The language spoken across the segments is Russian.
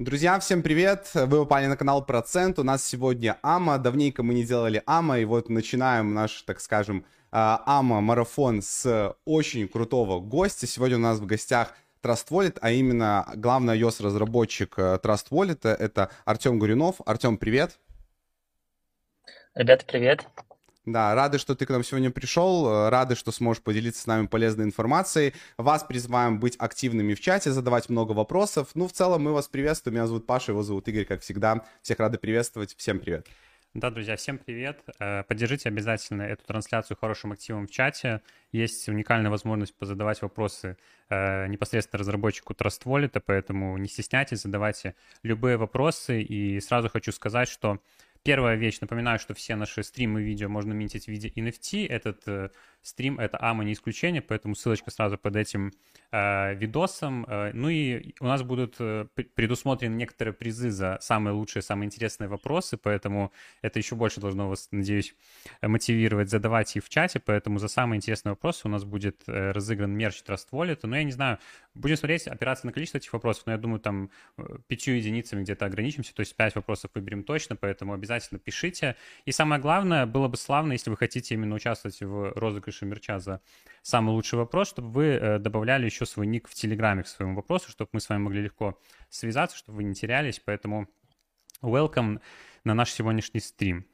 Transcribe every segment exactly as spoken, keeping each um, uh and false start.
Друзья, всем привет! Вы попали на канал Процент. У нас сегодня АМА. Давненько мы не делали АМА, и вот начинаем наш, так скажем, АМА-марафон с очень крутого гостя. Сегодня у нас в гостях Trust Wallet, а именно главный iOS-разработчик Trust Wallet. Это Артем Горюнов. Артем, привет! Ребята, привет! Да, рады, что ты к нам сегодня пришел, рады, что сможешь поделиться с нами полезной информацией. Вас призываем быть активными в чате, задавать много вопросов. Ну, в целом, мы вас приветствуем. Меня зовут Паша, его зовут Игорь, как всегда. Всех рады приветствовать. Всем привет. Да, друзья, всем привет. Поддержите обязательно эту трансляцию хорошим активом в чате. Есть уникальная возможность позадавать вопросы непосредственно разработчику Trust Wallet, поэтому не стесняйтесь, задавайте любые вопросы. И сразу хочу сказать, что... Первая вещь, напоминаю, что все наши стримы и видео можно минтить в виде эн эф ти, этот э, стрим, это АМА не исключение, поэтому ссылочка сразу под этим э, видосом. Э, ну и у нас будут э, предусмотрены некоторые призы за самые лучшие, самые интересные вопросы, поэтому это еще больше должно вас, надеюсь, мотивировать, задавать и в чате, поэтому за самые интересные вопросы у нас будет э, разыгран мерч Trust Wallet. Но я не знаю, будем смотреть, опираться на количество этих вопросов, но я думаю, там пятью единицами где-то ограничимся, то есть пять вопросов выберем точно, поэтому обязательно Обязательно пишите. И самое главное, было бы славно, если вы хотите именно участвовать в розыгрыше мерча за самый лучший вопрос, чтобы вы добавляли еще свой ник в Телеграме к своему вопросу, чтобы мы с вами могли легко связаться, чтобы вы не терялись. Поэтому welcome на наш сегодняшний стрим.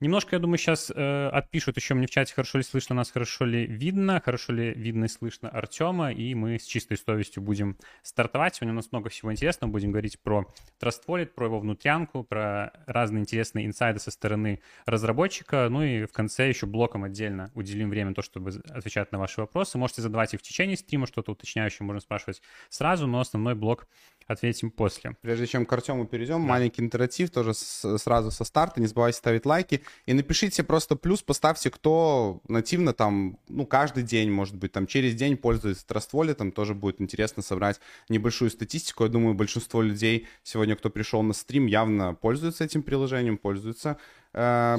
Немножко, я думаю, сейчас э, отпишут еще мне в чате, хорошо ли слышно нас, хорошо ли видно, хорошо ли видно и слышно Артема, и мы с чистой совестью будем стартовать. Сегодня у нас много всего интересного, будем говорить про Trust Wallet, про его внутрянку, про разные интересные инсайды со стороны разработчика, ну и в конце еще блоком отдельно уделим время на то, чтобы отвечать на ваши вопросы. Можете задавать их в течение стрима, что-то уточняющее можно спрашивать сразу, но основной блок ответим после. Прежде чем к Артему перейдем, да. Маленький интерактив тоже с, сразу со старта. Не забывайте ставить лайки. И напишите просто плюс, поставьте, кто нативно там, ну, каждый день, может быть, там, через день пользуется Trust Wallet. Там тоже будет интересно собрать небольшую статистику. Я думаю, большинство людей сегодня, кто пришел на стрим, явно пользуются этим приложением, пользуются э,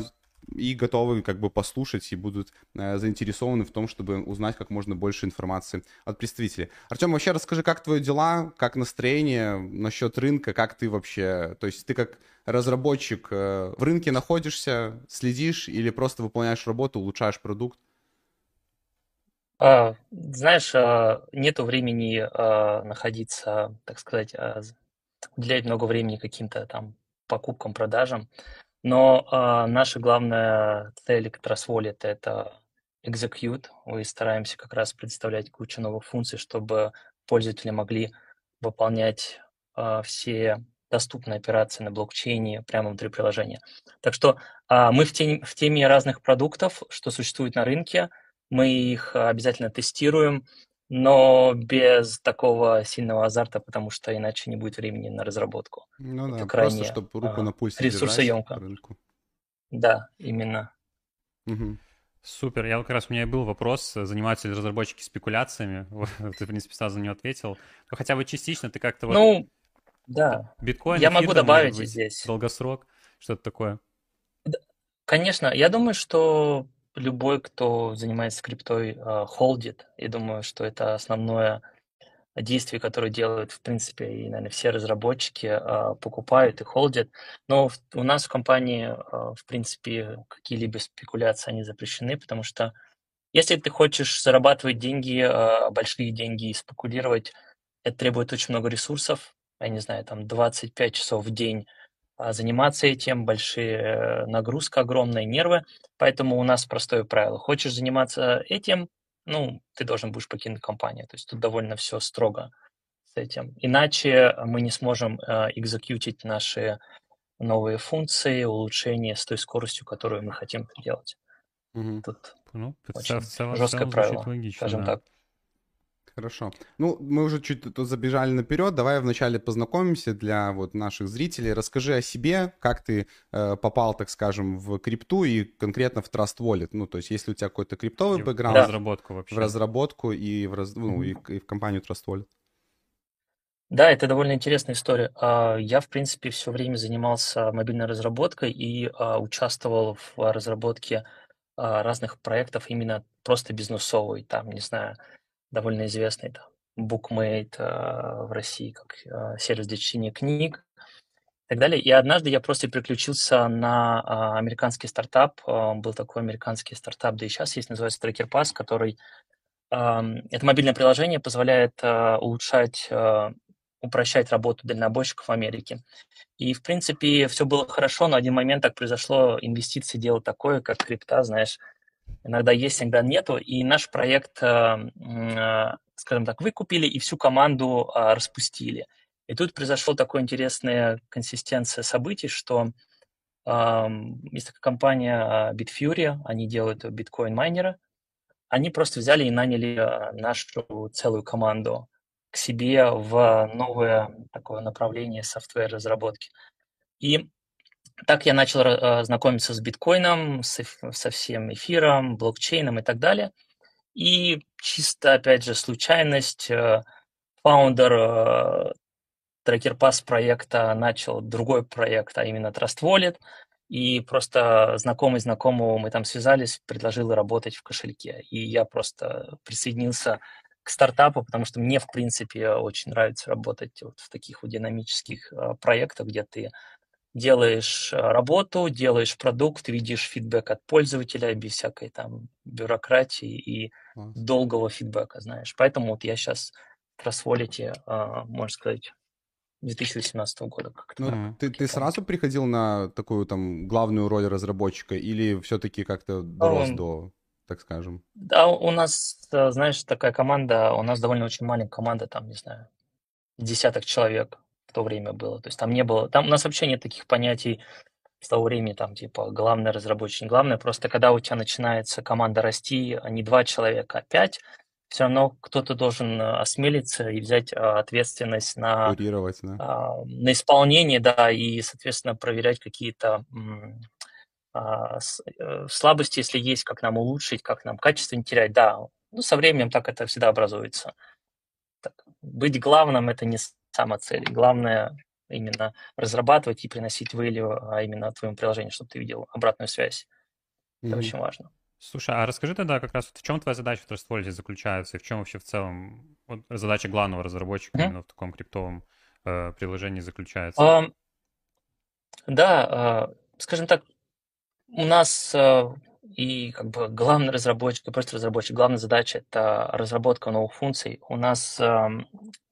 и готовы как бы послушать и будут э, заинтересованы в том, чтобы узнать как можно больше информации от представителей. Артем, вообще расскажи, как твои дела, как настроение насчет рынка, как ты вообще, то есть ты как разработчик э, в рынке находишься, следишь или просто выполняешь работу, улучшаешь продукт? А, знаешь, нету времени а, находиться, так сказать, уделять много времени каким-то там покупкам, продажам. Но э, наша главная цель к Trust Wallet — это execute. Мы стараемся как раз предоставлять кучу новых функций, чтобы пользователи могли выполнять э, все доступные операции на блокчейне прямо внутри приложения. Так что э, мы в теме, в теме разных продуктов, что существует на рынке. Мы их обязательно тестируем, но без такого сильного азарта, потому что иначе не будет времени на разработку. Ну да, это крайне, просто чтобы руку на пульсе ресурсоемко. Да, именно. Угу. Супер. Я вот как раз, у меня и был вопрос, занимаются ли разработчики спекуляциями. Вот, ты, в принципе, сразу не ответил. Но хотя бы частично ты как-то... Ну, вот, да. Биткоин, я эфир, могу добавить быть, здесь. Долгосрок, что-то такое. Конечно. Я думаю, что... Любой, кто занимается криптой, холдит. Я думаю, что это основное действие, которое делают, в принципе, и, наверное, все разработчики покупают и холдят. Но у нас в компании, в принципе, какие-либо спекуляции, они запрещены, потому что если ты хочешь зарабатывать деньги, большие деньги и спекулировать, это требует очень много ресурсов. Я не знаю, там двадцать пять часов в день заниматься этим, большие нагрузка, огромные нервы. Поэтому у нас простое правило. Хочешь заниматься этим, ну, ты должен будешь покинуть компанию. То есть тут довольно все строго с этим. Иначе мы не сможем экзекьютить наши новые функции, улучшения с той скоростью, которую мы хотим делать. Угу. Тут ну, очень в целом, жесткое в целом правило, логично, скажем да. так. Хорошо. Ну, мы уже чуть тут забежали наперед. Давай вначале познакомимся для вот наших зрителей. Расскажи о себе, как ты э, попал, так скажем, в крипту и конкретно в Trust Wallet. Ну, то есть, если у тебя какой-то криптовый бэкграунд, в разработку вообще. В разработку и в, раз... ну, и, и в компанию Trust Wallet. Да, это довольно интересная история. Я, в принципе, все время занимался мобильной разработкой и участвовал в разработке разных проектов именно просто бизнесовой, там, не знаю, довольно известный там Bookmate э, в России, как э, сервис для чтения книг и так далее. И однажды я просто переключился на э, американский стартап. Э, был такой американский стартап, да и сейчас есть, называется Tracker Pass, который... Э, это мобильное приложение, позволяет э, улучшать... Э, упрощать работу дальнобойщиков в Америке. И, в принципе, все было хорошо, но в один момент так произошло, инвестиции дело такое, как крипта, знаешь, иногда есть, иногда нету. И наш проект, скажем так, выкупили и всю команду распустили. И тут произошла такая интересная консистенция событий, что есть такая компания Bitfury, они делают биткоин-майнеры, они просто взяли и наняли нашу целую команду к себе в новое такое направление софтвер-разработки. И так я начал э, знакомиться с биткоином, с, со всем эфиром, блокчейном и так далее. И чисто, опять же, случайность. Э, фаундер э, Tracker Pass проекта начал другой проект, а именно Trust Wallet. И просто знакомый знакомого мы там связались, предложил работать в кошельке. И я просто присоединился к стартапу, потому что мне, в принципе, очень нравится работать вот в таких вот динамических а, проектах, где ты делаешь работу, делаешь продукт, видишь фидбэк от пользователя без всякой там бюрократии и mm. долгого фидбэка, знаешь. Поэтому вот я сейчас в Trust Wallet, а, можно сказать, две тысячи восемнадцатого года как-то. Ну, ты, ты сразу приходил на такую там главную роль разработчика или все-таки как-то дорос um... до... так скажем. Да, у нас, знаешь, такая команда, у нас довольно очень маленькая команда, там, не знаю, десяток человек в то время было. То есть там не было, там у нас вообще нет таких понятий с того времени, там, типа, главный разработчик, главное. Просто когда у тебя начинается команда расти, а не два человека, а пять, все равно кто-то должен осмелиться и взять ответственность на, да. на исполнение, да, и, соответственно, проверять какие-то... слабости, если есть, как нам улучшить, как нам качество не терять. Да, ну, со временем так это всегда образуется. Так, быть главным – это не сама цель. Главное именно разрабатывать и приносить value именно твоему приложению, чтобы ты видел обратную связь. Это mm-hmm. очень важно. Слушай, а расскажи тогда как раз, в чем твоя задача в Trust Wallet заключается и в чем вообще в целом вот, задача главного разработчика mm-hmm. именно в таком криптовом э, приложении заключается? Um, да, э, скажем так, у нас э, и как бы главный разработчик, и просто разработчик, главная задача – это разработка новых функций. У нас э,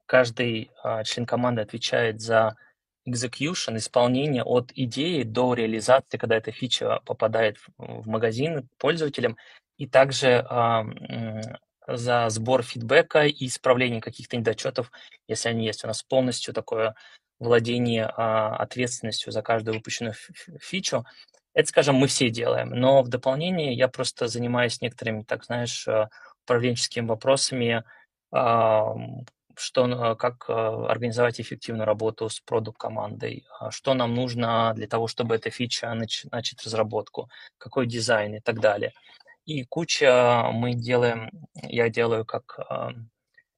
каждый э, член команды отвечает за execution, исполнение от идеи до реализации, когда эта фича попадает в, в магазин пользователям, и также э, э, за сбор фидбэка и исправление каких-то недочетов, если они есть. У нас полностью такое владение э, ответственностью за каждую выпущенную фичу. Это, скажем, мы все делаем, но в дополнение я просто занимаюсь некоторыми, так знаешь, управленческими вопросами, что, как организовать эффективную работу с продукт-командой, что нам нужно для того, чтобы эта фича нач- начать разработку, какой дизайн и так далее. И куча мы делаем, я делаю как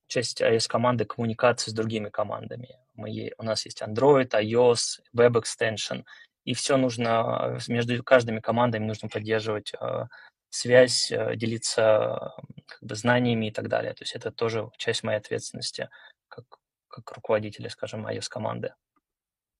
часть ай о эс-команды коммуникации с другими командами. Мы, у нас есть Android, iOS, Web Extension. И все нужно, между каждыми командами нужно поддерживать э, связь, э, делиться как бы, знаниями и так далее. То есть это тоже часть моей ответственности как, как руководителя, скажем, iOS-команды.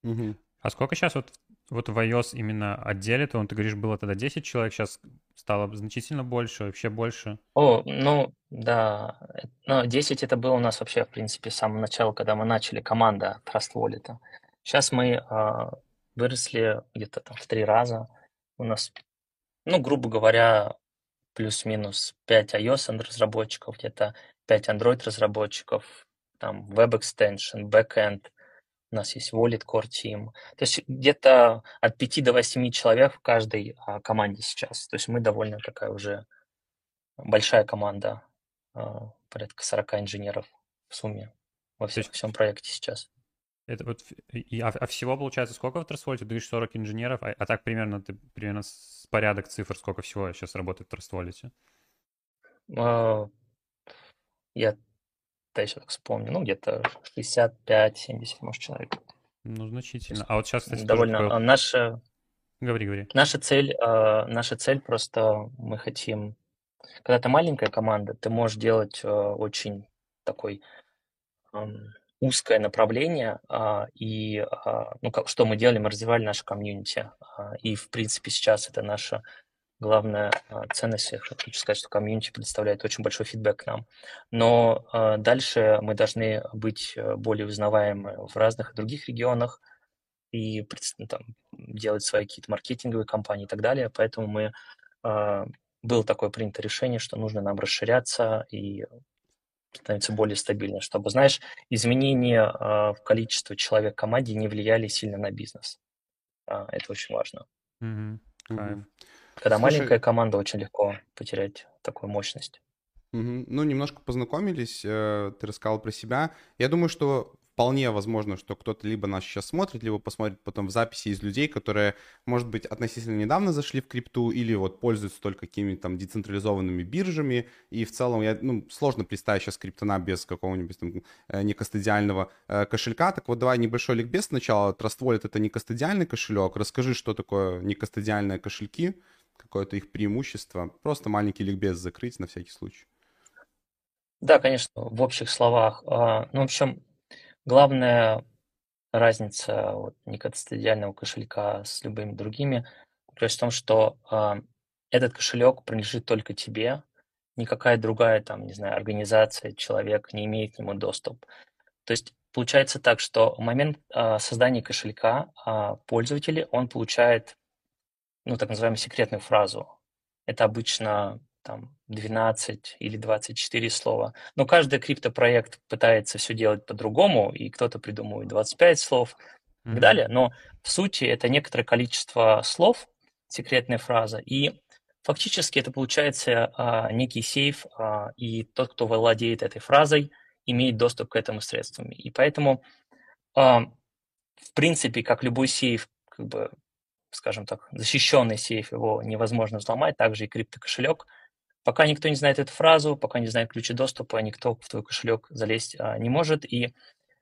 Угу. А сколько сейчас вот, вот в iOS именно отделе, то, ты говоришь, было тогда десять человек, сейчас стало значительно больше, вообще больше? О, ну да, но десять это было у нас вообще, в принципе, с самого начала, когда мы начали команда Trust Wallet. Сейчас мы... Э, выросли где-то там в три раза. У нас, ну, грубо говоря, плюс-минус пять iOS-разработчиков, где-то пять Android-разработчиков, там веб-экстеншн, бэкэнд, у нас есть Wallet Core Team. То есть где-то от пяти до восьми человек в каждой а, команде сейчас. То есть мы довольно такая уже большая команда, а, порядка сорок инженеров в сумме во всем, всем проекте сейчас. Это вот, и, а, а всего получается сколько в Trust Wallet? Ты говоришь сорок инженеров, а, а так примерно ты, примерно с порядок цифр, сколько всего сейчас работает в Trust Wallet? Я, да, еще так вспомню, ну где-то шестьдесят пять семьдесят, может, человек. Ну, значительно. А вот сейчас, кстати, довольно тоже... наша... Говори, говори. Наша цель, наша цель просто мы хотим... Когда ты маленькая команда, ты можешь делать очень такой... эм, узкое направление, а, и а, ну, как, что мы делали, мы развивали наше комьюнити. А, и, в принципе, сейчас это наша главная а, ценность. Я хочу сказать, что комьюнити предоставляет очень большой фидбэк к нам. Но а, дальше мы должны быть более узнаваемы в разных других регионах и там, делать свои какие-то маркетинговые кампании и так далее. Поэтому мы... А, было такое принято решение, что нужно нам расширяться и становиться более стабильным, чтобы, знаешь, изменения в количестве человек в команде не влияли сильно на бизнес. Это очень важно. Mm-hmm. Mm-hmm. Когда Слушай... маленькая команда, очень легко потерять такую мощность. Mm-hmm. Ну, немножко познакомились, ты рассказал про себя. Я думаю, что вполне возможно, что кто-то либо нас сейчас смотрит, либо посмотрит потом в записи из людей, которые, может быть, относительно недавно зашли в крипту или вот пользуются только какими-то там децентрализованными биржами. И в целом, я, ну, сложно представить сейчас криптона без какого-нибудь там некастодиального кошелька. Так вот, давай небольшой ликбез сначала. Trust Wallet — это некастодиальный кошелек. Расскажи, что такое некастодиальные кошельки, какое-то их преимущество. Просто маленький ликбез закрыть на всякий случай. Да, конечно, в общих словах. Ну, в общем... Главная разница вот, некастодиального кошелька с любыми другими в том, что э, этот кошелек принадлежит только тебе, никакая другая там, не знаю, организация, человек не имеет к нему доступ. То есть получается так, что в момент э, создания кошелька э, пользователь, он получает, ну, так называемую секретную фразу. Это обычно... там двенадцать или двадцать четыре слова. Но каждый криптопроект пытается все делать по-другому, и кто-то придумывает двадцать пять слов и так далее. Но в сути это некоторое количество слов, секретная фраза, и фактически это получается а, некий сейф, а, и тот, кто владеет этой фразой, имеет доступ к этому средствам. И поэтому, а, в принципе, как любой сейф, как бы, скажем так, защищенный сейф, его невозможно взломать, также и криптокошелек. Пока никто не знает эту фразу, пока не знает ключи доступа, никто в твой кошелек залезть а, не может. И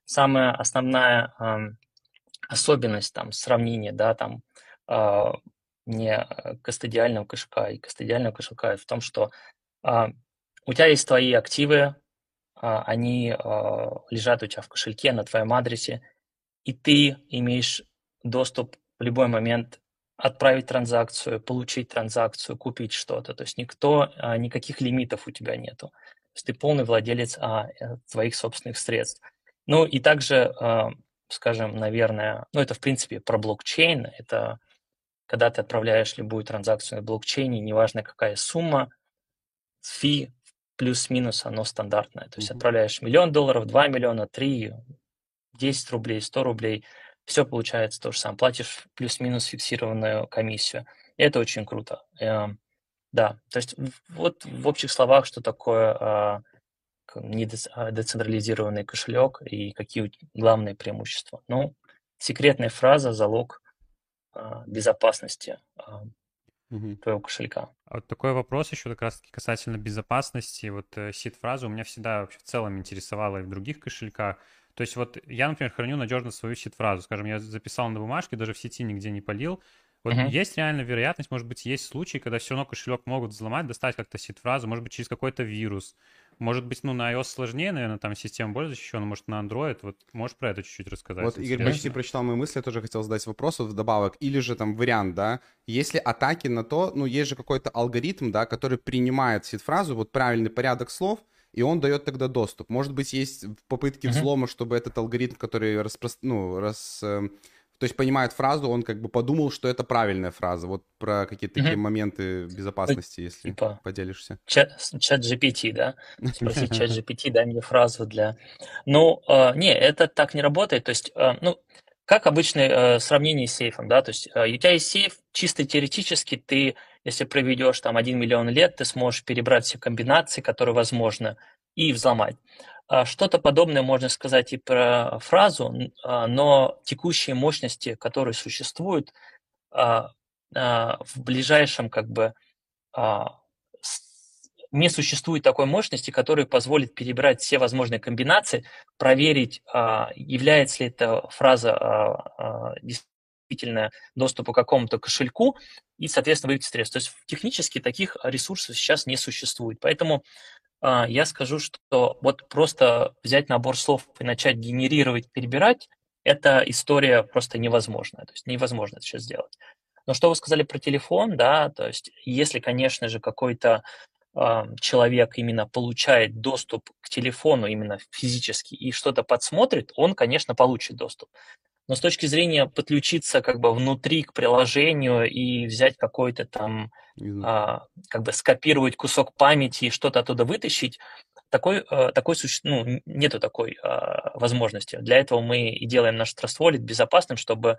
самая основная а, особенность там, сравнения да, там, а, не кастодиального кошелька и кастодиального кошелька в том, что а, у тебя есть твои активы, а, они а, лежат у тебя в кошельке на твоем адресе, и ты имеешь доступ в любой момент отправить транзакцию, получить транзакцию, купить что-то. То есть никто, никаких лимитов у тебя нету. То есть ты полный владелец а, твоих собственных средств. Ну и также, а, скажем, наверное, ну это в принципе про блокчейн. Это когда ты отправляешь любую транзакцию на блокчейне, неважно какая сумма, фи плюс-минус, оно стандартное. То есть отправляешь миллион долларов, два миллиона, три, десять рублей, сто рублей – все получается то же самое. Платишь плюс-минус фиксированную комиссию. И это очень круто. Э, да, то есть вот в общих словах, что такое э, недецентрализированный кошелек и какие главные преимущества. Ну, секретная фраза – залог э, безопасности э, угу. твоего кошелька. А вот такой вопрос еще как раз-таки касательно безопасности. Вот э, сид-фраза у меня всегда вообще в целом интересовала и в других кошельках. То есть вот я, например, храню надежно свою сид-фразу. Скажем, я записал на бумажке, даже в сети нигде не палил. Вот uh-huh. есть реально вероятность, может быть, есть случаи, когда все равно кошелек могут взломать, достать как-то сид-фразу, может быть, через какой-то вирус. Может быть, ну, на iOS сложнее, наверное, там система более защищена, может, на Android. Вот можешь про это чуть-чуть рассказать? Вот Игорь почти прочитал мои мысли, я тоже хотел задать вопрос вот вдобавок. Или же там вариант, да, если атаки на то, ну, есть же какой-то алгоритм, да, который принимает сид-фразу, вот правильный порядок слов, и он дает тогда доступ. Может быть, есть попытки uh-huh. взлома, чтобы этот алгоритм, который распро... ну, раз... То есть понимает фразу, он как бы подумал, что это правильная фраза. Вот про какие-то uh-huh. такие моменты безопасности, если типа поделишься. Чат, чат джи пи ти, да? Спросить чат джи пи ти, дай мне фразу для... Ну, э, не, это так не работает. То есть, э, ну, как обычно э, сравнение с сейфом, да? То есть э, у тебя есть сейф, чисто теоретически ты... Если проведешь там один миллион лет, ты сможешь перебрать все комбинации, которые возможны, и взломать. Что-то подобное можно сказать и про фразу, но текущие мощности, которые существуют, в ближайшем как бы не существует такой мощности, которая позволит перебрать все возможные комбинации, проверить, является ли эта фраза действительно доступа к какому-то кошельку и, соответственно, вывести средства. То есть технически таких ресурсов сейчас не существует. Поэтому я скажу, что вот просто взять набор слов и начать генерировать, перебирать, эта история просто невозможна. То есть невозможно это сейчас сделать. Но что вы сказали про телефон, да, то есть если, конечно же, какой-то э, человек именно получает доступ к телефону именно физически и что-то подсмотрит, он, конечно, получит доступ. Но с точки зрения подключиться как бы внутри к приложению и взять какой-то там, э, как бы скопировать кусок памяти и что-то оттуда вытащить, такой, э, такой, ну, нету такой э, возможности. Для этого мы и делаем наш Trust Wallet безопасным, чтобы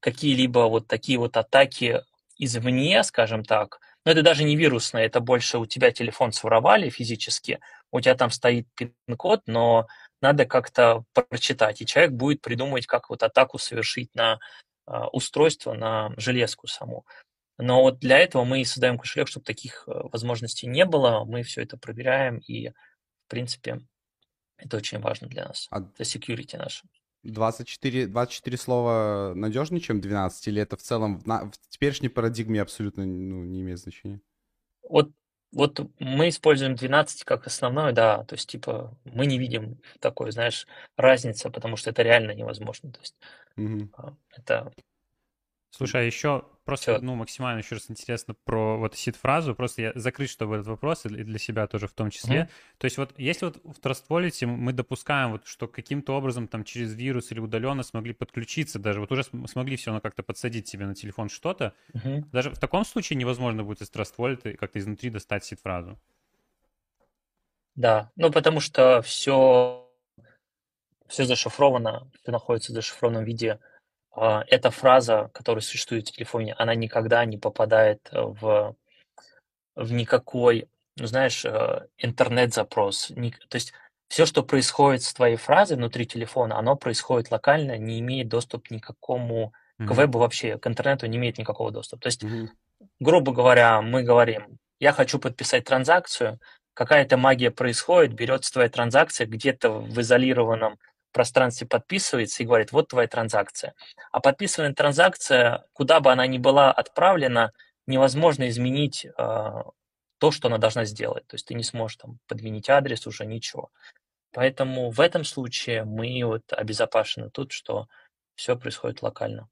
какие-либо вот такие вот атаки извне, скажем так, но это даже не вирусное, это больше у тебя телефон своровали физически, у тебя там стоит пин-код, но надо как-то прочитать, и человек будет придумывать, как вот атаку совершить на э, устройство, на железку саму. Но вот для этого мы и создаем кошелек, чтобы таких возможностей не было, мы все это проверяем, и, в принципе, это очень важно для нас, это security наше. двадцать четыре, двадцать четыре слова надежнее, чем двенадцать, или это в целом в, на, в теперешней парадигме абсолютно ну, не имеет значения? Вот, вот мы используем двенадцать как основное, да, то есть типа мы не видим такой, знаешь, разницы, потому что это реально невозможно. То есть, угу. это... Слушай, а еще просто ну, максимально еще раз интересно про вот сид-фразу, просто я закрыть, чтобы этот вопрос, и для себя тоже в том числе. Mm-hmm. То есть вот если вот в Trust Wallet мы допускаем, вот, что каким-то образом там через вирус или удаленно смогли подключиться даже, вот уже смогли все равно как-то подсадить себе на телефон что-то, mm-hmm. даже в таком случае невозможно будет из Trust Wallet как-то изнутри достать сид-фразу. Да, ну потому что все, все зашифровано, все находится в зашифрованном виде. Эта фраза, которая существует в телефоне, она никогда не попадает в, в никакой, ну, знаешь, интернет-запрос. То есть все, что происходит с твоей фразой внутри телефона, оно происходит локально, не имеет доступа к никакому, mm-hmm. к вебу вообще, к интернету не имеет никакого доступа. То есть, mm-hmm. грубо говоря, мы говорим, я хочу подписать транзакцию, какая-то магия происходит, берется твоя транзакция где-то в изолированном пространстве подписывается и говорит, вот твоя транзакция. А подписанная транзакция, куда бы она ни была отправлена, невозможно изменить э, то, что она должна сделать. То есть ты не сможешь там подменить адрес, уже ничего. Поэтому в этом случае мы вот обезопасены тут, что все происходит локально.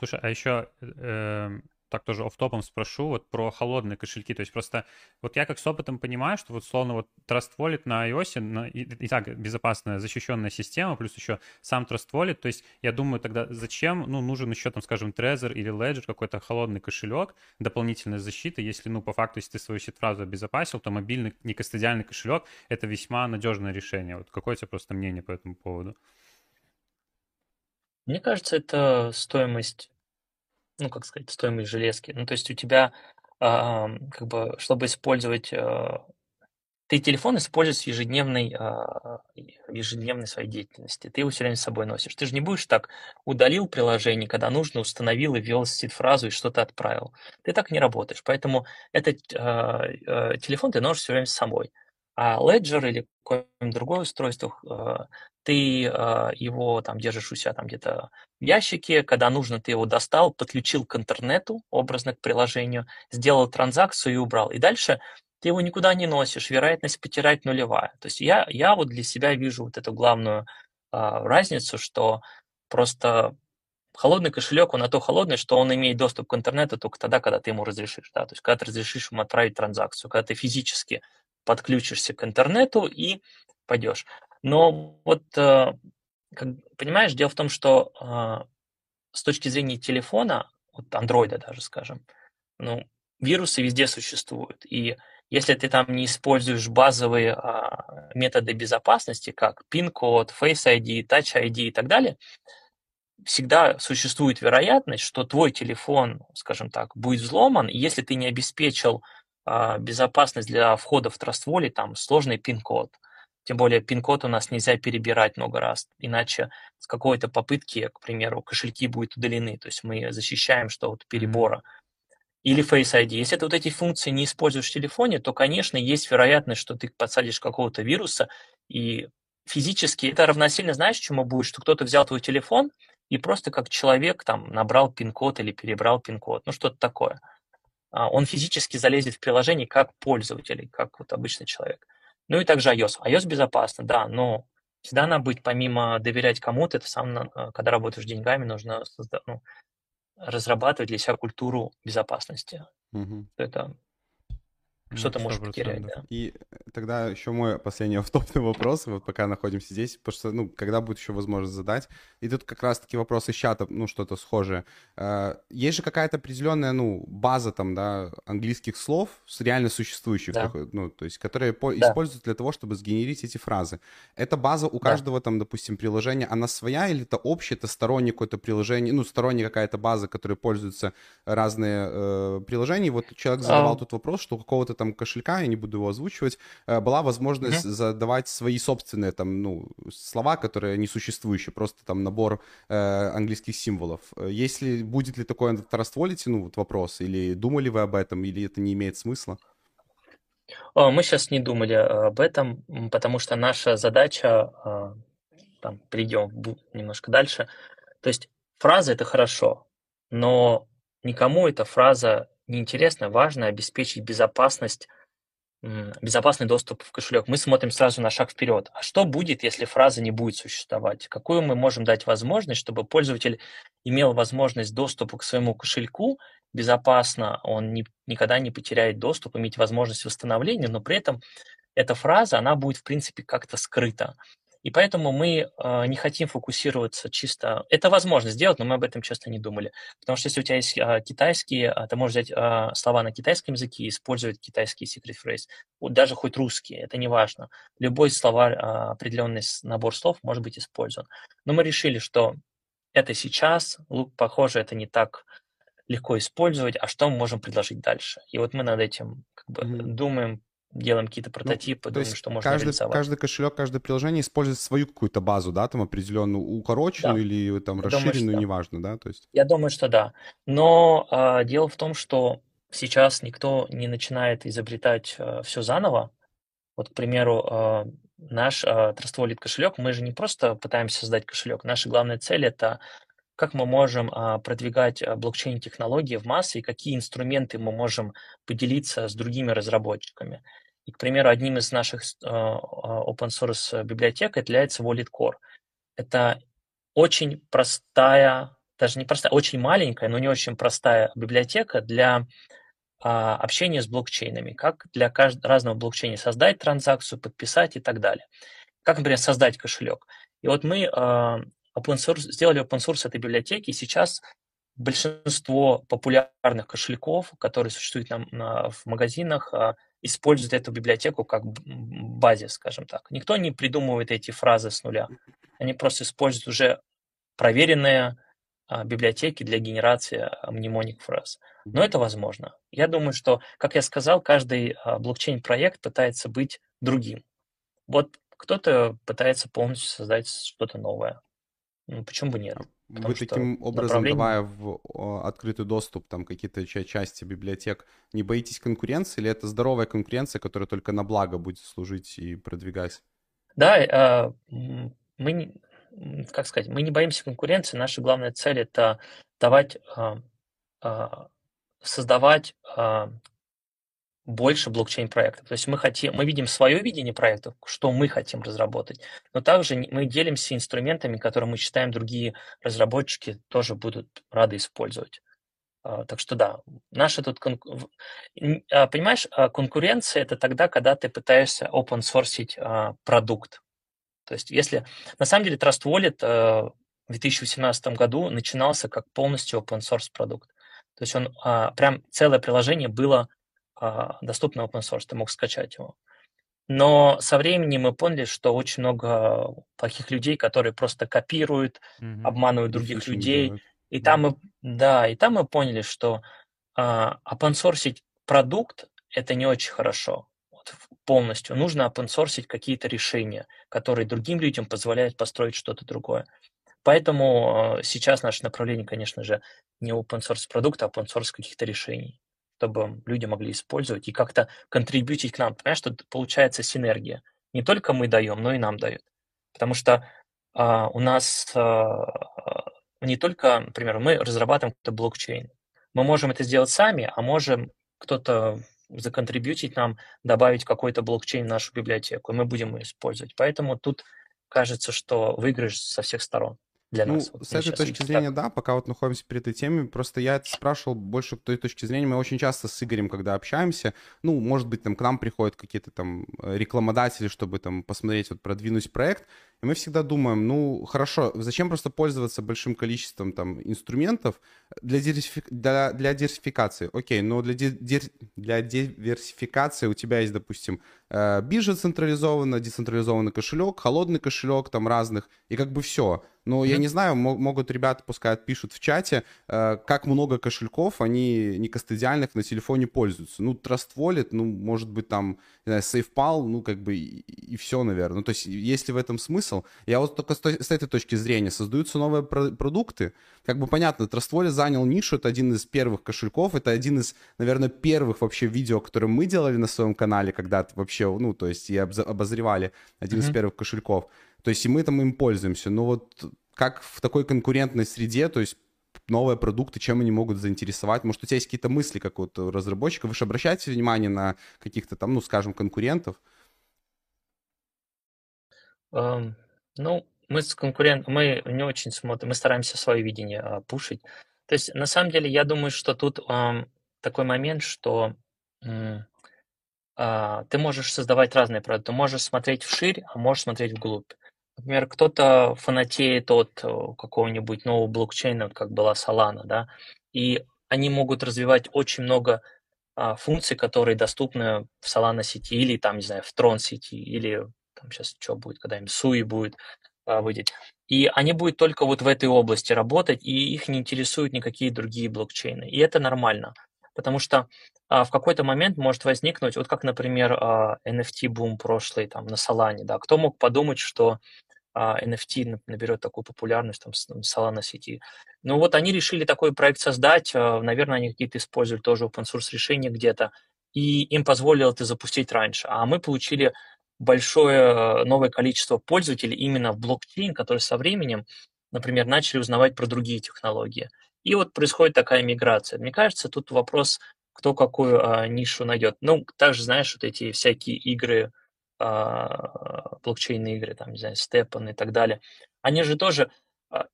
Слушай, а еще... Э... так тоже офф-топом спрошу, вот про холодные кошельки, то есть просто вот я как с опытом понимаю, что вот словно вот Trust Wallet на iOS, на, и, и так безопасная, защищенная система, плюс еще сам Trust Wallet, то есть я думаю тогда зачем, ну, нужен еще там, скажем, Trezor или Ledger, какой-то холодный кошелек, дополнительная защита, если, ну, по факту, если ты свою сид-фразу обезопасил, то мобильный некастодиальный кошелек — это весьма надежное решение. Вот какое у тебя просто мнение по этому поводу? Мне кажется, это стоимость... ну, как сказать, стоимость железки. Ну, то есть у тебя, э, как бы, чтобы использовать... Э, ты телефон используешь в ежедневной, э, в ежедневной своей деятельности. Ты его все время с собой носишь. Ты же не будешь так удалил приложение, когда нужно, установил и ввел сид-фразу и что-то отправил. Ты так не работаешь. Поэтому этот э, э, телефон ты носишь все время с собой. А Ledger или какое-нибудь другое устройство... Э, ты э, его там держишь у себя там где-то в ящике, когда нужно, ты его достал, подключил к интернету, образно к приложению, сделал транзакцию и убрал. И дальше ты его никуда не носишь, вероятность потерять нулевая. То есть я, я вот для себя вижу вот эту главную э, разницу, что просто холодный кошелек, он на то холодный, что он имеет доступ к интернету только тогда, когда ты ему разрешишь. Да? То есть когда ты разрешишь ему отправить транзакцию, когда ты физически подключишься к интернету и пойдешь. Но вот, понимаешь, дело в том, что с точки зрения телефона, вот андроида даже, скажем, ну, вирусы везде существуют. И если ты там не используешь базовые методы безопасности, как пин-код, Face ай ди, Touch ай ди и так далее, всегда существует вероятность, что твой телефон, скажем так, будет взломан, и если ты не обеспечил безопасность для входа в Trust Wallet, там сложный пин-код. Тем более пин-код у нас нельзя перебирать много раз, иначе с какой-то попытки, к примеру, кошельки будут удалены, то есть мы защищаем что от перебора. Или Face ай ди. Если ты вот эти функции не используешь в телефоне, то, конечно, есть вероятность, что ты подсадишь какого-то вируса, и физически это равносильно, знаешь, чему будет, что кто-то взял твой телефон и просто как человек там набрал пин-код или перебрал пин-код, ну что-то такое. он физически залезет в приложение как пользователь, как вот обычный человек. Ну и также iOS. iOS безопасно, да, но всегда надо быть, помимо доверять кому-то, это сам, когда работаешь деньгами, нужно созда- ну, разрабатывать для себя культуру безопасности. Угу. Это что-то может потерять, да. И тогда еще мой последний автопный вопрос, вот пока находимся здесь, потому что, ну, когда будет еще возможность задать. И тут как раз-таки вопрос из чата, ну, что-то схожее. Есть же какая-то определенная, ну, база там, да, английских слов, реально существующих, да. Ну, то есть, которые да. используют для того, чтобы сгенерить эти фразы. Эта база у каждого да. там, допустим, приложения, она своя или это общая, это стороннее какое-то приложение, ну, сторонняя какая-то база, которой пользуются разные э, приложения. Вот человек задавал а... тут вопрос, что у какого-то там кошелька, я не буду его озвучивать, была возможность mm-hmm. задавать свои собственные там, ну, слова, которые несуществующие, просто там набор э, английских символов. Если будет ли такое трастворить, ну, вот вопрос, или думали вы об этом, или это не имеет смысла? Мы сейчас не думали об этом, потому что наша задача, там, придем немножко дальше, то есть фраза — это хорошо, но никому эта фраза неинтересно, важно обеспечить безопасность, безопасный доступ в кошелек. Мы смотрим сразу на шаг вперед. А что будет, если фраза не будет существовать? Какую мы можем дать возможность, чтобы пользователь имел возможность доступа к своему кошельку безопасно, он не, никогда не потеряет доступ, иметь возможность восстановления, но при этом эта фраза, она будет, в принципе, как-то скрыта. И поэтому мы э, не хотим фокусироваться чисто... Это возможно сделать, но мы об этом, честно, не думали. Потому что если у тебя есть э, китайские, ты можешь взять э, слова на китайском языке и использовать китайские secret phrase. Вот даже хоть русские, это не важно. Любой слова, э, определенный набор слов может быть использован. Но мы решили, что это сейчас, похоже, это не так легко использовать, а что мы можем предложить дальше? И вот мы над этим как бы, mm-hmm. думаем, делаем какие-то прототипы, ну, думаем, что можно каждый, реализовать. Каждый кошелек, каждое приложение использует свою какую-то базу, да, там определенную укороченную да. или там расширенную, думаю, неважно, да? То есть... Я думаю, что да. Но э, дело в том, что сейчас никто не начинает изобретать э, все заново. Вот, к примеру, э, наш э, Trust Wallet кошелек, мы же не просто пытаемся создать кошелек. Наша главная цель – это как мы можем а, продвигать блокчейн-технологии в массы и какие инструменты мы можем поделиться с другими разработчиками. И, к примеру, одним из наших а, open-source библиотек является Wallet Core. Это очень простая, даже не простая, очень маленькая, но не очень простая библиотека для а, общения с блокчейнами. Как для каждого, разного блокчейна создать транзакцию, подписать и так далее. Как, например, создать кошелек. И вот мы... А, Open source, сделали open source этой библиотеки, и сейчас большинство популярных кошельков, которые существуют на, на, в магазинах, используют эту библиотеку как базис, скажем так. Никто не придумывает эти фразы с нуля. Они просто используют уже проверенные а, библиотеки для генерации мнемоник фраз. Но это возможно. Я думаю, что, как я сказал, каждый а, блокчейн-проект пытается быть другим. Вот кто-то пытается полностью создать что-то новое. Ну, почему бы нет? Потому Вы таким образом, направление... давая в открытый доступ там какие-то части библиотек, не боитесь конкуренции или это здоровая конкуренция, которая только на благо будет служить и продвигать? Да, мы, как сказать, мы не боимся конкуренции. Наша главная цель – это давать, создавать больше блокчейн-проектов. То есть мы хотим, мы видим свое видение проектов, что мы хотим разработать, но также мы делимся инструментами, которые мы считаем, другие разработчики тоже будут рады использовать. Так что да, наша тут... Конку... Понимаешь, конкуренция – это тогда, когда ты пытаешься open-sourceить продукт. То есть если... На самом деле Trust Wallet в две тысячи восемнадцатом году начинался как полностью open-source продукт. То есть он прям целое приложение было... доступно open source, ты мог скачать его. Но со временем мы поняли, что очень много плохих людей, которые просто копируют, mm-hmm. обманывают других Фишинг людей. Делают. И, yeah. там мы, да, и там мы поняли, что uh, open-sourceить продукт – это не очень хорошо вот, полностью. Нужно open-sourceить какие-то решения, которые другим людям позволяют построить что-то другое. Поэтому uh, сейчас наше направление, конечно же, не open-source продукта, а open-source каких-то решений, чтобы люди могли использовать и как-то контрибьютить к нам. Понимаешь, что получается синергия. Не только мы даем, но и нам дают. Потому что э, у нас э, не только, например, мы разрабатываем какой-то блокчейн. Мы можем это сделать сами, а можем кто-то законтрибьютить нам, добавить какой-то блокчейн в нашу библиотеку, и мы будем ее использовать. Поэтому тут кажется, что выиграешь со всех сторон. Для ну, нас. Вот с этой точки зрения, так. да, пока вот находимся перед этой темой, просто я это спрашивал больше к той точки зрения, мы очень часто с Игорем, когда общаемся, ну, может быть, там к нам приходят какие-то там рекламодатели, чтобы там посмотреть, вот продвинуть проект, и мы всегда думаем, ну, хорошо, зачем просто пользоваться большим количеством там инструментов для, диверсифи... для, для диверсификации? Окей, но для, дир... для диверсификации у тебя есть, допустим, биржа централизованная, децентрализованный кошелек, холодный кошелек, там разных, и как бы все. Но mm-hmm. я не знаю, могут ребята, пускай отпишут в чате, как много кошельков они некастодиальных на телефоне пользуются. Ну, Trust Wallet, ну, может быть, там, не знаю, SafePal, ну, как бы и, и все, наверное. Ну, то есть, есть ли в этом смысл? Я вот только с, той, с этой точки зрения. Создаются новые про- продукты. Как бы понятно, Trust Wallet занял нишу, это один из первых кошельков, это один из, наверное, первых вообще видео, которые мы делали на своем канале когда-то вообще, ну, то есть, и обозревали один mm-hmm. из первых кошельков. То есть и мы там им пользуемся. Но вот как в такой конкурентной среде, то есть новые продукты, чем они могут заинтересовать? Может, у тебя есть какие-то мысли какого-то разработчика? Вы же обращаете внимание на каких-то там, ну, скажем, конкурентов? Um, ну, мы с конкурентами, мы не очень смотрим, мы стараемся свое видение uh, пушить. То есть на самом деле я думаю, что тут um, такой момент, что... Um, uh, ты можешь создавать разные продукты. Ты можешь смотреть вширь, а можешь смотреть вглубь. Например, кто-то фанатеет от какого-нибудь нового блокчейна, как была Solana, да, и они могут развивать очень много а, функций, которые доступны в Solana сети или там, не знаю, в Tron сети, или там сейчас что будет, когда-нибудь Суи будет а, выйдет. И они будут только вот в этой области работать, и их не интересуют никакие другие блокчейны. И это нормально, потому что а, в какой-то момент может возникнуть, вот как, например, а, эн эф ти-бум прошлый там на Solana, да, кто мог подумать, что эн эф ти наберет такую популярность там Solana сети. Ну вот они решили такой проект создать, наверное, они какие-то использовали тоже open-source решения где-то, и им позволило это запустить раньше. А мы получили большое новое количество пользователей именно в блокчейн, которые со временем, например, начали узнавать про другие технологии. И вот происходит такая миграция. Мне кажется, тут вопрос, кто какую а, нишу найдет. Ну, также, знаешь, вот эти всякие игры, блокчейн игры, там, не знаю, Степан и так далее. Они же тоже...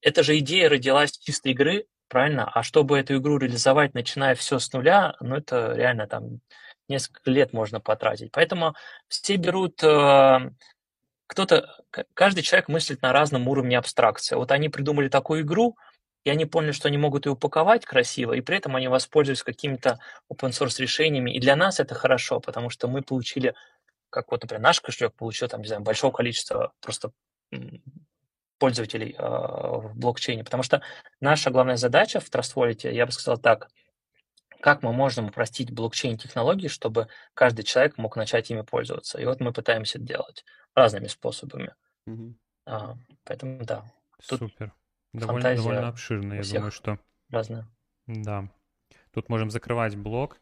Эта же идея родилась чисто игры, правильно? А чтобы эту игру реализовать, начиная все с нуля, ну, это реально там несколько лет можно потратить. Поэтому все берут... Кто-то... Каждый человек мыслит на разном уровне абстракции. Вот они придумали такую игру, и они поняли, что они могут ее упаковать красиво, и при этом они воспользуются какими-то open-source решениями. И для нас это хорошо, потому что мы получили... как вот, например, наш кошелек получил, там, не знаю, большое количество просто пользователей э, в блокчейне, потому что наша главная задача в Trust Wallet, я бы сказал так, как мы можем упростить блокчейн-технологии, чтобы каждый человек мог начать ими пользоваться. И вот мы пытаемся это делать разными способами. Угу. А, поэтому, да. Тут супер. Довольно, довольно обширно, я думаю, что... Разная. Да. Тут можем закрывать блок.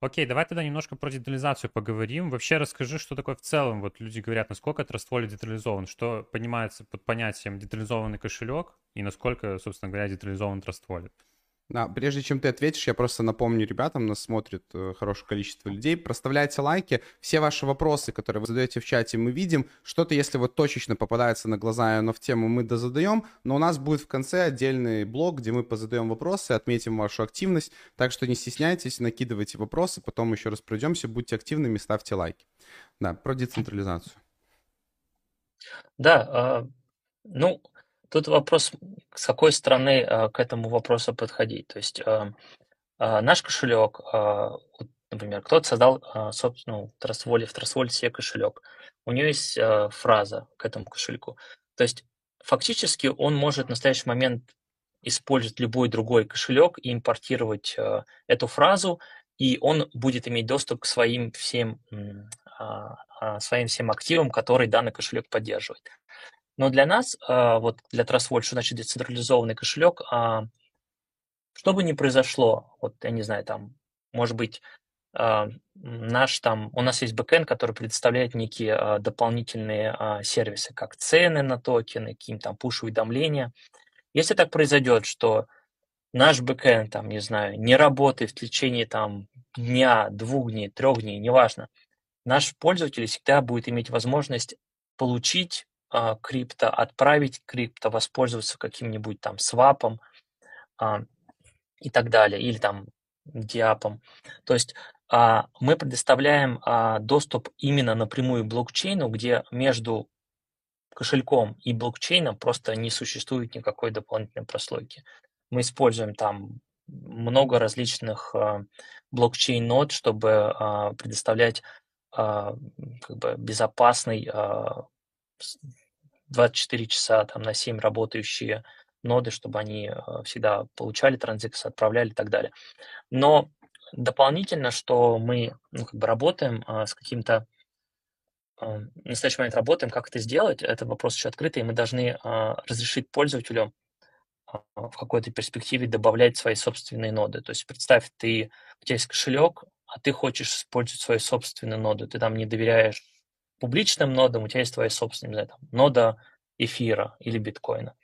Окей, давай тогда немножко про детализацию поговорим. Вообще расскажи, что такое в целом. Вот люди говорят, насколько Trust Wallet детализован, что понимается под понятием детализованный кошелек и насколько, собственно говоря, детализован Trust Wallet. Да, прежде чем ты ответишь, я просто напомню ребятам, нас смотрит хорошее количество людей, проставляйте лайки, все ваши вопросы, которые вы задаете в чате, мы видим, что-то, если вот точечно попадается на глаза, но в тему мы дозадаем, но у нас будет в конце отдельный блог, где мы позадаем вопросы, отметим вашу активность, так что не стесняйтесь, накидывайте вопросы, потом еще раз пройдемся, будьте активными, ставьте лайки. Да, про децентрализацию. Да, ну... Тут вопрос, с какой стороны а, к этому вопросу подходить. То есть а, а, наш кошелек, а, вот, например, кто-то создал а, собственную Trust Wallet, в Trust Wallet себе кошелек. У него есть а, фраза к этому кошельку. То есть фактически он может в настоящий момент использовать любой другой кошелек и импортировать а, эту фразу, и он будет иметь доступ к своим всем, а, а, своим всем активам, которые данный кошелек поддерживает. Но для нас, вот для Trust Wallet, что значит децентрализованный кошелек, что бы ни произошло, вот я не знаю, там, может быть, наш там, у нас есть бэкэнд, который предоставляет некие дополнительные сервисы, как цены на токены, какие-нибудь там пуш-уведомления. Если так произойдет, что наш бэкэнд, там, не знаю, не работает в течение там дня, двух дней, трех дней, неважно, наш пользователь всегда будет иметь возможность получить э, крипто, отправить крипто, воспользоваться каким-нибудь там свапом э, и так далее, или там диапом. То есть э, мы предоставляем э, доступ именно напрямую к блокчейну, где между кошельком и блокчейном просто не существует никакой дополнительной прослойки. Мы используем там много различных э, блокчейн-нод, чтобы э, предоставлять э, как бы безопасный э, двадцать четыре часа там, на семь работающие ноды, чтобы они э, всегда получали транзакции, отправляли и так далее. Но дополнительно, что мы ну, как бы работаем э, с каким-то э, в настоящий момент работаем, как это сделать, это вопрос еще открытый, и мы должны э, разрешить пользователю в какой-то перспективе добавлять свои собственные ноды. То есть представь, ты, у тебя есть кошелек, а ты хочешь использовать свои собственные ноды. Ты там не доверяешь публичным нодам, у тебя есть твоя собственная, не знаю, там, нода эфира или биткоина.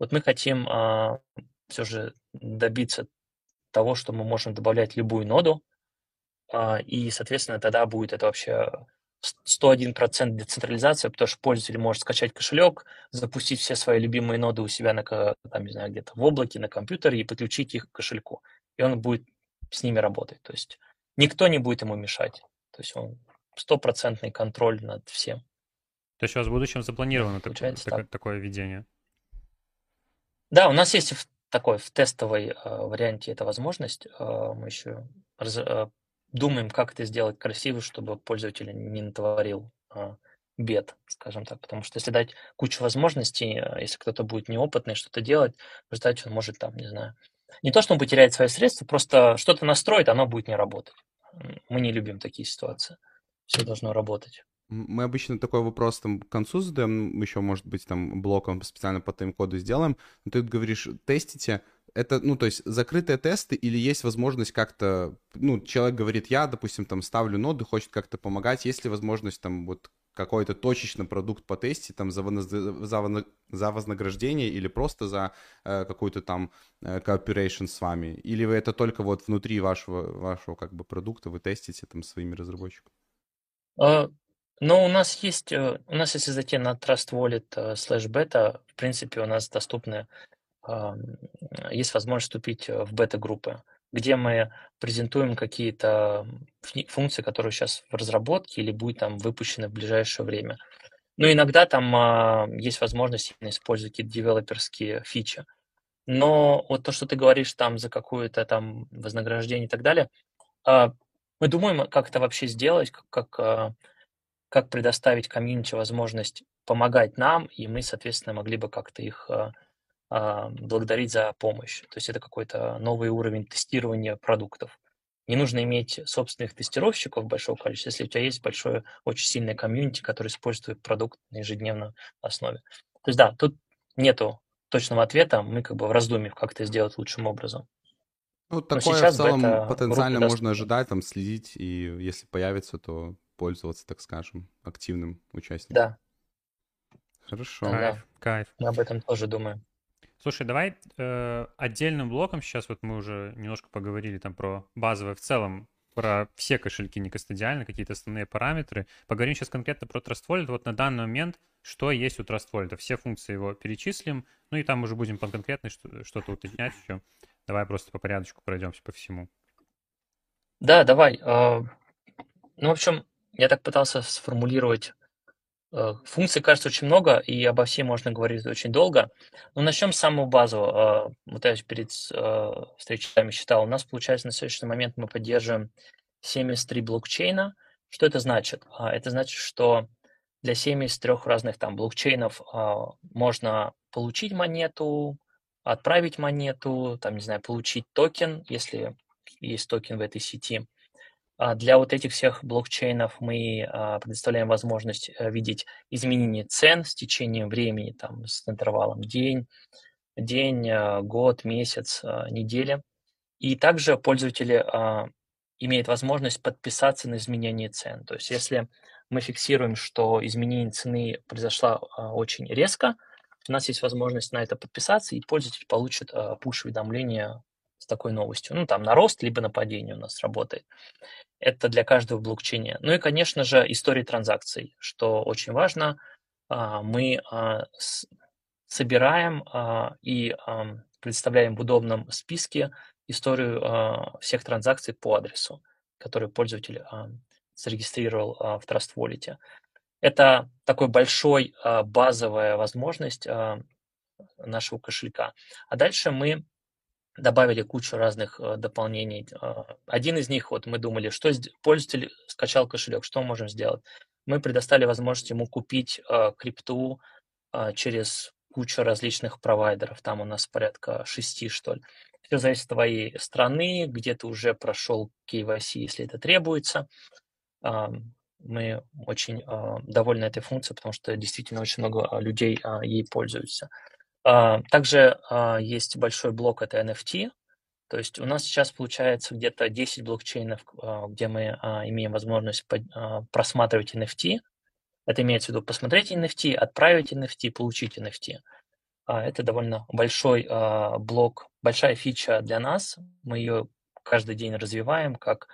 Вот мы хотим а, все же добиться того, что мы можем добавлять любую ноду, а, и, соответственно, тогда будет это вообще сто один процент децентрализация, потому что пользователь может скачать кошелек, запустить все свои любимые ноды у себя на, там, не знаю, где-то в облаке, на компьютере и подключить их к кошельку. И он будет с ними работать. То есть никто не будет ему мешать. То есть он стопроцентный контроль над всем. То есть у вас в будущем запланировано так, так. такое введение? Да, у нас есть в такой в тестовой э, варианте эта возможность. Э, мы еще раз, э, думаем, как это сделать красиво, чтобы пользователь не натворил а, бед, скажем так. Потому что если дать кучу возможностей, если кто-то будет неопытный что-то делать, в результате он может там, не знаю, не то, что он потеряет свои средства, просто что-то настроит, оно будет не работать. Мы не любим такие ситуации. Все должно работать. Мы обычно такой вопрос там к концу задаем, еще, может быть, там блоком специально по тайм-коду сделаем. Но ты говоришь, тестите. Это, ну, то есть закрытые тесты или есть возможность как-то, ну, человек говорит, я, допустим, там ставлю ноды, хочет как-то помогать, есть ли возможность там вот какой-то точечно продукт потестить там за, за, за вознаграждение или просто за э, какую-то там cooperation э, с вами? Или вы это только вот внутри вашего, вашего как бы продукта вы тестите там своими разработчиками? Uh... Но у нас есть, у нас если зайти на Trust Wallet слэш бета, в принципе, у нас доступны, есть возможность вступить в бета-группы, где мы презентуем какие-то функции, которые сейчас в разработке или будут там выпущены в ближайшее время. Но иногда там есть возможность использовать какие-то девелоперские фичи. Но вот то, что ты говоришь там за какое-то там вознаграждение и так далее, мы думаем, как это вообще сделать, как... как предоставить комьюнити возможность помогать нам, и мы, соответственно, могли бы как-то их а, а, благодарить за помощь. То есть это какой-то новый уровень тестирования продуктов. Не нужно иметь собственных тестировщиков большого количества, если у тебя есть большое, очень сильное комьюнити, которое использует продукт на ежедневной основе. То есть да, тут нету точного ответа, мы как бы в раздумьях, как это сделать лучшим образом. Ну, такое в целом потенциально можно ожидать, там, следить, и если появится, то... пользоваться, так скажем, активным участником. Да. Хорошо. Кайф, кайф. Мы об этом тоже думаем. Слушай, давай э, отдельным блоком сейчас, вот мы уже немножко поговорили там про базовое в целом, про все кошельки некастодиально, какие-то основные параметры. Поговорим сейчас конкретно про Trust Wallet. Вот на данный момент, что есть у Trust Wallet? Все функции его перечислим, ну и там уже будем по конкретной что-то уточнять еще. Давай просто по порядочку пройдемся по всему. Да, давай. Ну, в общем, я так пытался сформулировать. Функций, кажется, очень много, и обо всей можно говорить очень долго. Но начнем с самого базового. Вот я перед встречами считал. У нас, получается, на сегодняшний момент мы поддерживаем семьдесят три блокчейна. Что это значит? Это значит, что для семьдесят три разных там блокчейнов можно получить монету, отправить монету, там, не знаю, получить токен, если есть токен в этой сети. Для вот этих всех блокчейнов мы предоставляем возможность видеть изменения цен с течением времени, там, с интервалом день, день, год, месяц, неделя. И также пользователи имеют возможность подписаться на изменение цен. То есть если мы фиксируем, что изменение цены произошло очень резко, у нас есть возможность на это подписаться, и пользователь получит пуш-уведомление с такой новостью. Ну, там на рост, либо на падение у нас работает. Это для каждого в блокчейне. Ну и, конечно же, истории транзакций, что очень важно. Мы собираем и представляем в удобном списке историю всех транзакций по адресу, который пользователь зарегистрировал в Trust Wallet. Это такой большой базовая возможность нашего кошелька. А дальше мы добавили кучу разных дополнений. Один из них, вот мы думали, что пользователь скачал кошелек, что мы можем сделать? Мы предоставили возможность ему купить крипту через кучу различных провайдеров. Там у нас порядка шести, что ли. Все зависит от твоей страны, где ты уже прошел кей вай си, если это требуется. Мы очень довольны этой функцией, потому что действительно очень много людей ей пользуются. Также есть большой блок, это эн эф ти. То есть у нас сейчас получается где-то десять блокчейнов, где мы имеем возможность просматривать эн эф ти. Это имеется в виду посмотреть эн эф ти, отправить эн эф ти, получить эн эф ти. Это довольно большой блок, большая фича для нас. Мы ее каждый день развиваем, как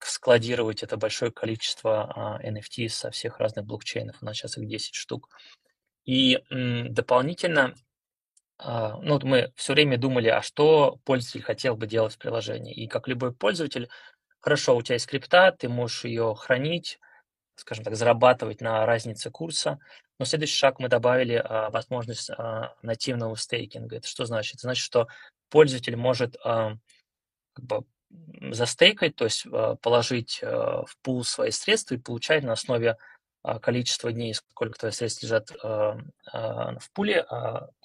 складировать это большое количество эн эф ти со всех разных блокчейнов. У нас сейчас их десять штук. И дополнительно, ну, мы все время думали, а что пользователь хотел бы делать в приложении. И как любой пользователь, хорошо, у тебя есть крипта, ты можешь ее хранить, скажем так, зарабатывать на разнице курса. Но следующий шаг мы добавили возможность нативного стейкинга. Это что значит? Это значит, что пользователь может как бы застейкать, то есть положить в пул свои средства и получать на основе количество дней, сколько твоих средств лежат в пуле,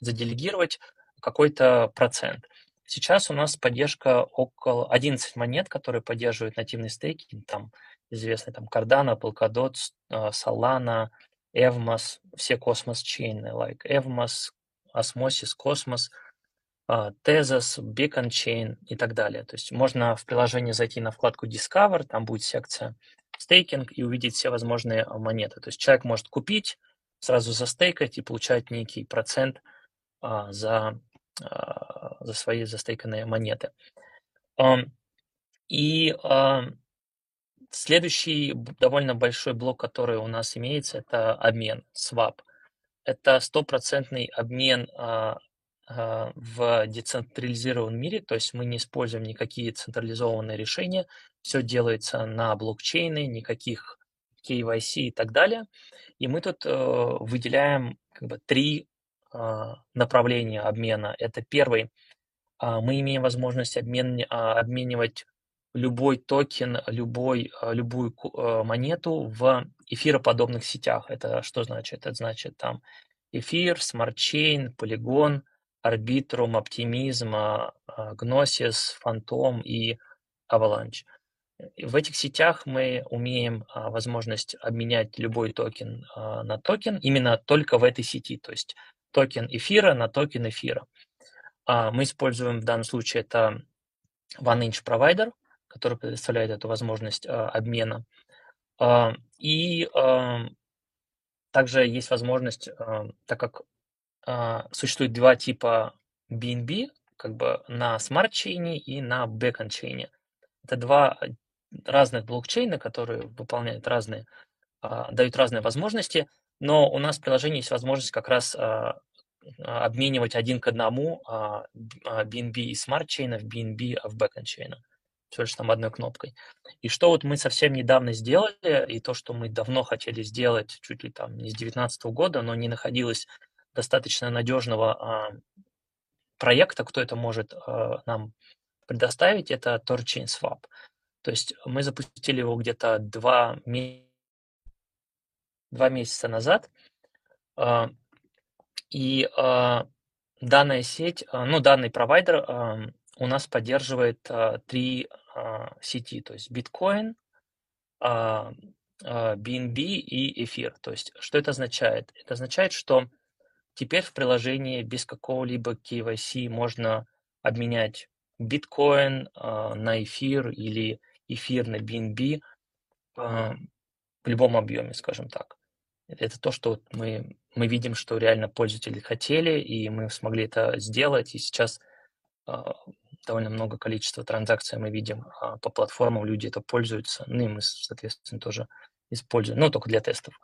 заделегировать какой-то процент. Сейчас у нас поддержка около одиннадцати монет, которые поддерживают нативный стейкинг, там известные там Cardano, Polkadot, Solana, Evmos, все космос-чейны, like Evmos, Osmosis, Cosmos, Tezos, Beacon Chain и так далее. То есть можно в приложение зайти на вкладку Discover, там будет секция стейкинг и увидеть все возможные монеты. То есть человек может купить, сразу застейкать и получать некий процент а, за, а, за свои застейканные монеты. А, и а, следующий довольно большой блок, который у нас имеется, это обмен, swap. Это стопроцентный обмен а, а, в децентрализированном мире, то есть мы не используем никакие централизованные решения, все делается на блокчейне, никаких кей вай си и так далее. И мы тут э, выделяем как бы, три э, направления обмена. Это первый. Э, мы имеем возможность обмен, э, обменивать любой токен, любой, э, любую э, монету в эфироподобных сетях. Это что значит? Это значит там эфир, смарт-чейн, полигон, арбитрум, оптимизм, э, гносис, фантом и аваланч. В этих сетях мы умеем а, возможность обменять любой токен а, на токен именно только в этой сети, то есть токен эфира на токен эфира. А, мы используем в данном случае это one inch провайдер, который предоставляет эту возможность а, обмена. А, и а, также есть возможность, а, так как а, существует два типа би эн би, как бы на смарт-чейне и на бэкон-чейне. Это два разных блокчейна, которые выполняют разные, дают разные возможности, но у нас в приложении есть возможность как раз обменивать один к одному би эн би и смарт-чейна в би эн би, а в бэкон-чейна. Всего лишь там одной кнопкой. И что вот мы совсем недавно сделали, и то, что мы давно хотели сделать, чуть ли там не с две тысячи девятнадцатого года, но не находилось достаточно надежного проекта, кто это может нам предоставить, это TorChain Swap. То есть мы запустили его где-то два, ме... два месяца назад, и данная сеть, ну, данный провайдер у нас поддерживает три сети, то есть Bitcoin, би эн би и эфир. То есть что это означает? Это означает, что теперь в приложении без какого-либо кей вай си можно обменять биткоин э, на эфир или эфир на би эн би э, в любом объеме, скажем так. Это то, что вот мы, мы видим, что реально пользователи хотели, и мы смогли это сделать, и сейчас э, довольно много количества транзакций мы видим а, по платформам, люди это пользуются, ну и мы, соответственно, тоже используем, ну, только для тестов.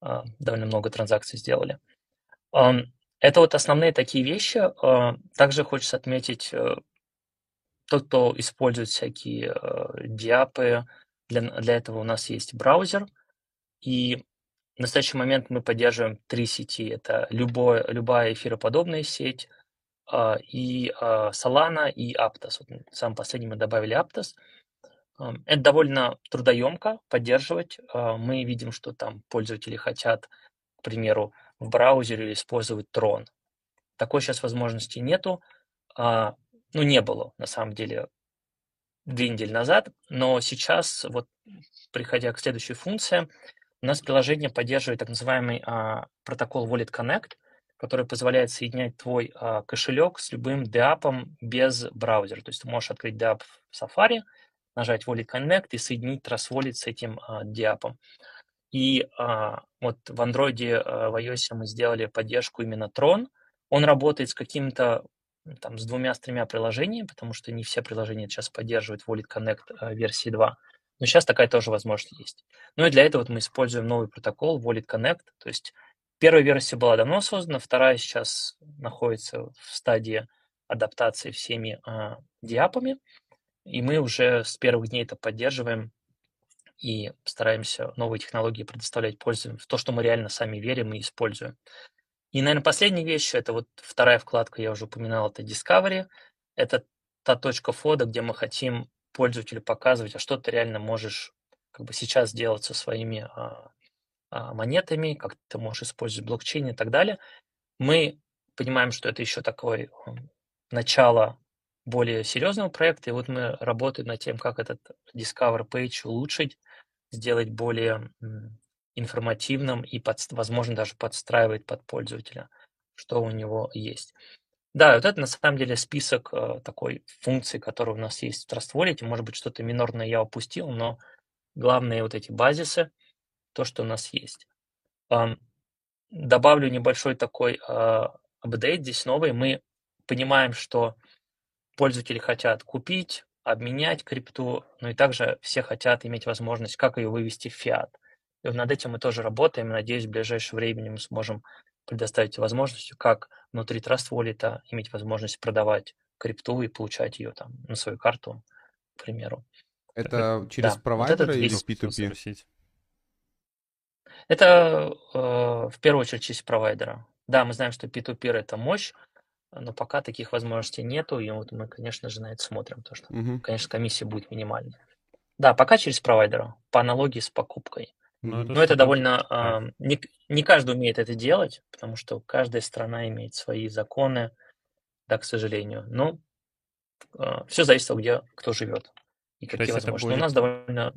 А, довольно много транзакций сделали. А, это вот основные такие вещи. А, также хочется отметить а, тот, кто использует всякие а, диапы, для, для этого у нас есть браузер, и в настоящий момент мы поддерживаем три сети. Это любое, любая эфироподобная сеть, и Solana, и Aptos. Вот сам последний мы добавили Aptos. Это довольно трудоемко поддерживать. Мы видим, что там пользователи хотят, к примеру, в браузере использовать Tron. Такой сейчас возможности нету. Ну, не было, на самом деле, две недели назад. Но сейчас, вот приходя к следующей функции, у нас приложение поддерживает так называемый протокол Wallet Connect, который позволяет соединять твой а, кошелек с любым дэапом без браузера. То есть ты можешь открыть дэап в Safari, нажать Wallet Connect и соединить Trust Wallet с этим а, дэапом. И а, вот в Android, а, в iOS мы сделали поддержку именно Tron. Он работает с каким-то, там, с двумя-тремя приложениями, потому что не все приложения сейчас поддерживают Wallet Connect а, версии два. Но сейчас такая тоже возможность есть. Ну и для этого вот мы используем новый протокол Wallet Connect, то есть первая версия была давно создана, вторая сейчас находится в стадии адаптации всеми а, диапами, и мы уже с первых дней это поддерживаем и стараемся новые технологии предоставлять пользователям, в то, что мы реально сами верим и используем. И, наверное, последняя вещь, это вот вторая вкладка, я уже упоминал, это Discovery, это та точка входа, где мы хотим пользователю показывать, а что ты реально можешь как бы сейчас делать со своими а, монетами, как ты можешь использовать блокчейн и так далее. Мы понимаем, что это еще такое начало более серьезного проекта, и вот мы работаем над тем, как этот Discover Page улучшить, сделать более информативным и, под, возможно, даже подстраивать под пользователя, что у него есть. Да, вот это на самом деле список такой функций, которые у нас есть в Trust Wallet. Может быть, что-то минорное я упустил, но главные вот эти базисы, то, что у нас есть. Добавлю небольшой такой апдейт, здесь новый. Мы понимаем, что пользователи хотят купить, обменять крипту, но и также все хотят иметь возможность, как ее вывести в фиат. И над этим мы тоже работаем. Надеюсь, в ближайшее время мы сможем предоставить возможность, как внутри Trust Wallet иметь возможность продавать крипту и получать ее там на свою карту, к примеру. Это через да. провайдера вот или пи ту пи? Это э, в первую очередь через провайдера. Да, мы знаем, что пи ту пи это мощь, но пока таких возможностей нету, и вот мы, конечно же, на это смотрим, потому что, угу. конечно, комиссия будет минимальная. Да, пока через провайдера, по аналогии с покупкой. Но это, но это довольно... Э, не, не каждый умеет это делать, потому что каждая страна имеет свои законы, да, к сожалению. Но э, все зависит от где кто живет и какие возможности. Будет... У нас довольно...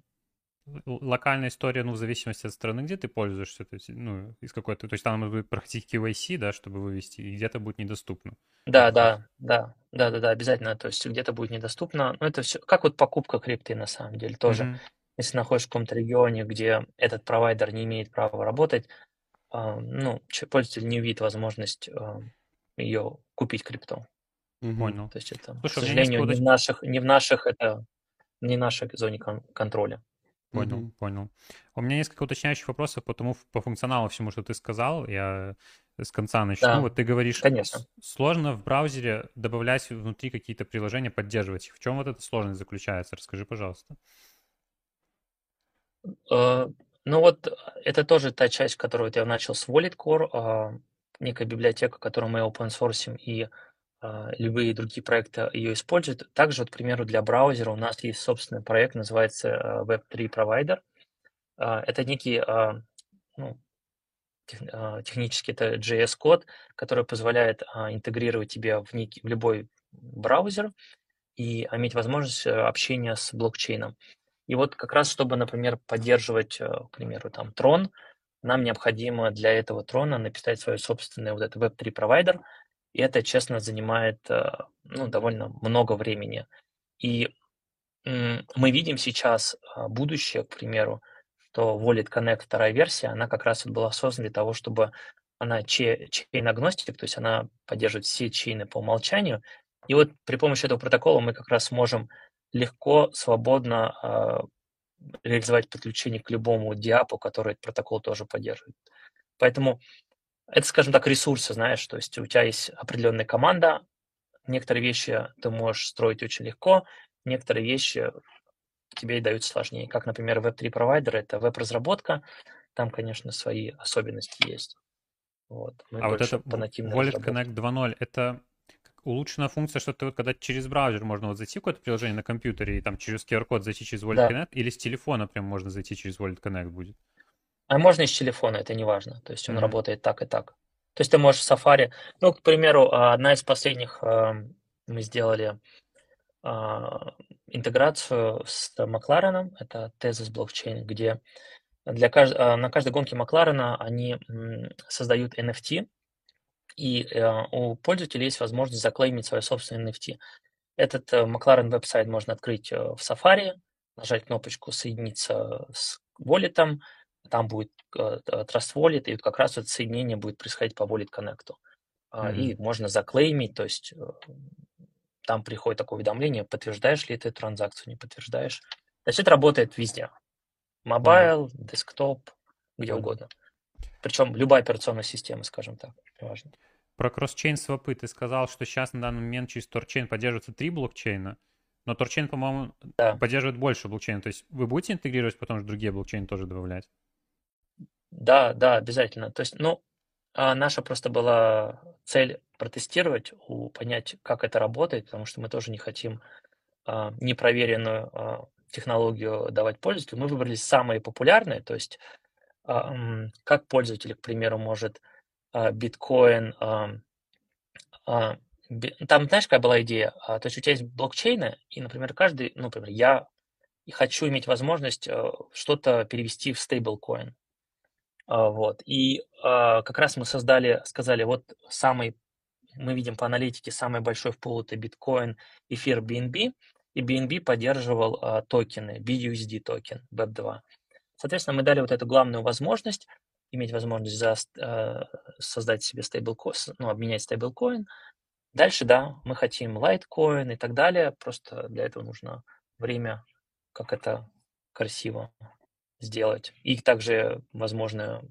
Локальная история, ну, в зависимости от страны, где ты пользуешься, то есть, ну, из какой-то, то есть там будет проходить кей вай си, да, чтобы вывести, и где-то будет недоступно. Да, да, да, да, да, да, обязательно, то есть где-то будет недоступно, но это все, как вот покупка крипты на самом деле тоже. Mm-hmm. Если находишься в каком-то регионе, где этот провайдер не имеет права работать, ну, пользователь не увидит возможность ее купить крипту. Mm-hmm. Понял. То есть это, слушай, к сожалению, не в наших, не в наших, это не в нашей зоне кон- контроля. Понял, mm-hmm. понял. У меня несколько уточняющих вопросов по тому, по функционалу всему, что ты сказал. Я с конца начну. Да, вот ты говоришь, конечно. Сложно в браузере добавлять внутри какие-то приложения, поддерживать их. В чем вот эта сложность заключается? Расскажи, пожалуйста. Uh, ну вот это тоже та часть, которую я начал с Wallet Core, uh, некая библиотека, которую мы open-sourcing, и uh, любые другие проекты ее используют. Также, вот, к примеру, для браузера у нас есть собственный проект, называется uh, веб три Provider. Uh, это некий uh, ну, тех, uh, технически это джей эс-код, который позволяет uh, интегрировать тебя в, некий, в любой браузер и иметь возможность общения с блокчейном. И вот как раз, чтобы, например, поддерживать, к примеру, там, Tron, нам необходимо для этого Tron написать свой собственный вот этот веб три провайдер, и это, честно, занимает, ну, довольно много времени. И мы видим сейчас будущее, к примеру, что Wallet Connect вторая версия, она как раз вот была создана для того, чтобы она чейн-агностик, то есть она поддерживает все чейны по умолчанию, И вот при помощи этого протокола мы как раз можем легко, свободно э, реализовать подключение к любому диапу, который этот протокол тоже поддерживает. Поэтому это, скажем так, ресурсы, знаешь, то есть у тебя есть определенная команда, некоторые вещи ты можешь строить очень легко, некоторые вещи тебе и дают сложнее, как, например, веб три провайдер, это веб-разработка, там, конечно, свои особенности есть. Вот. А вот это Wallet Connect два ноль, это улучшенная функция, что ты вот когда через браузер можно вот зайти в какое-то приложение на компьютере и там через ку ар-код зайти через Wallet да. Connect, или с телефона прям можно зайти через Wallet Connect будет? А можно и с телефона, это не важно, то есть он mm-hmm. работает так и так. То есть ты можешь в Safari, ну, к примеру, одна из последних, мы сделали интеграцию с Маклареном, это Tezos блокчейн, где для кажд... на каждой гонке Макларена они создают эн эф ти, и у пользователей есть возможность заклеймить свое собственное эн эф ти. Этот Макларен веб-сайт можно открыть в Safari, нажать кнопочку «Соединиться с Wallet», там будет Trust Wallet, и как раз это соединение будет происходить по Wallet Connect. Mm-hmm. И можно заклеймить, то есть там приходит такое уведомление, подтверждаешь ли ты транзакцию, не подтверждаешь. То есть это работает везде. Мобайл, mm-hmm. десктоп, где mm-hmm. угодно. Причем любая операционная система, скажем так, важно. Про кросс-чейн-свапы ты сказал, что сейчас на данный момент через торчейн поддерживаются три блокчейна. Но торчейн, по-моему, да. поддерживает больше блокчейна. То есть вы будете интегрировать, потом же другие блокчейны тоже добавлять? Да, да, обязательно. То есть, ну, наша просто была цель протестировать, понять, как это работает, потому что мы тоже не хотим а, непроверенную а, технологию давать пользователю. Мы выбрали самые популярные, то есть а, как пользователь, к примеру, может биткоин... А, а, Там, знаешь, какая была идея? То есть у тебя есть блокчейны, и, например, каждый, ну, например, я хочу иметь возможность что-то перевести в стейблкоин. Вот. И как раз мы создали, сказали, вот самый, мы видим по аналитике, самый большой в пул это биткоин, эфир би эн би, и би эн би поддерживал токены, би ю эс ди токен, веб два. Соответственно, мы дали вот эту главную возможность, иметь возможность за, создать себе стейблкоин, ну, обменять стейблкоин. Дальше, да, мы хотим лайткоин и так далее, просто для этого нужно время, как это красиво сделать. И также, возможно,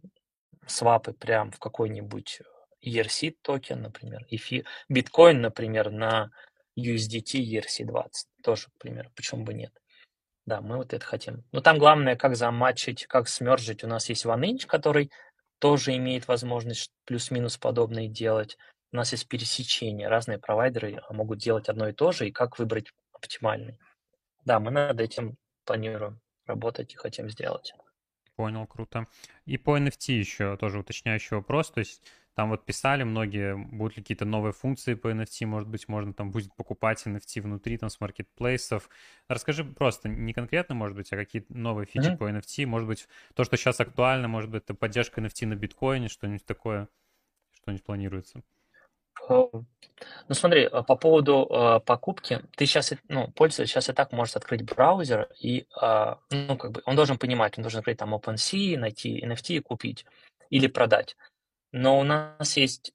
свапы прям в какой-нибудь и эр си токен, например, эфир, биткоин, например, на ю эс ди ти и эр си двадцать, тоже, например, почему бы нет. Да, мы вот это хотим. Но там главное, как заматчить, как смерджить. У нас есть OneInch, который тоже имеет возможность плюс-минус подобное делать. У нас есть пересечение, разные провайдеры могут делать одно и то же, и как выбрать оптимальный. Да, мы над этим планируем работать и хотим сделать. Понял, круто. И по эн эф ти еще тоже уточняющий вопрос, то есть там вот писали многие, будут ли какие-то новые функции по эн эф ти, может быть, можно там будет покупать эн эф ти внутри там с маркетплейсов. Расскажи просто, не конкретно, может быть, а какие новые фичи mm-hmm. по эн эф ти, может быть, то, что сейчас актуально, может быть, это поддержка эн эф ти на биткоине, что-нибудь такое, что-нибудь планируется. Ну, смотри, по поводу э, покупки, ты сейчас, ну, пользователь сейчас и так может открыть браузер, и, э, ну, как бы, он должен понимать, он должен открыть там OpenSea, найти эн эф ти и купить или продать. Но у нас есть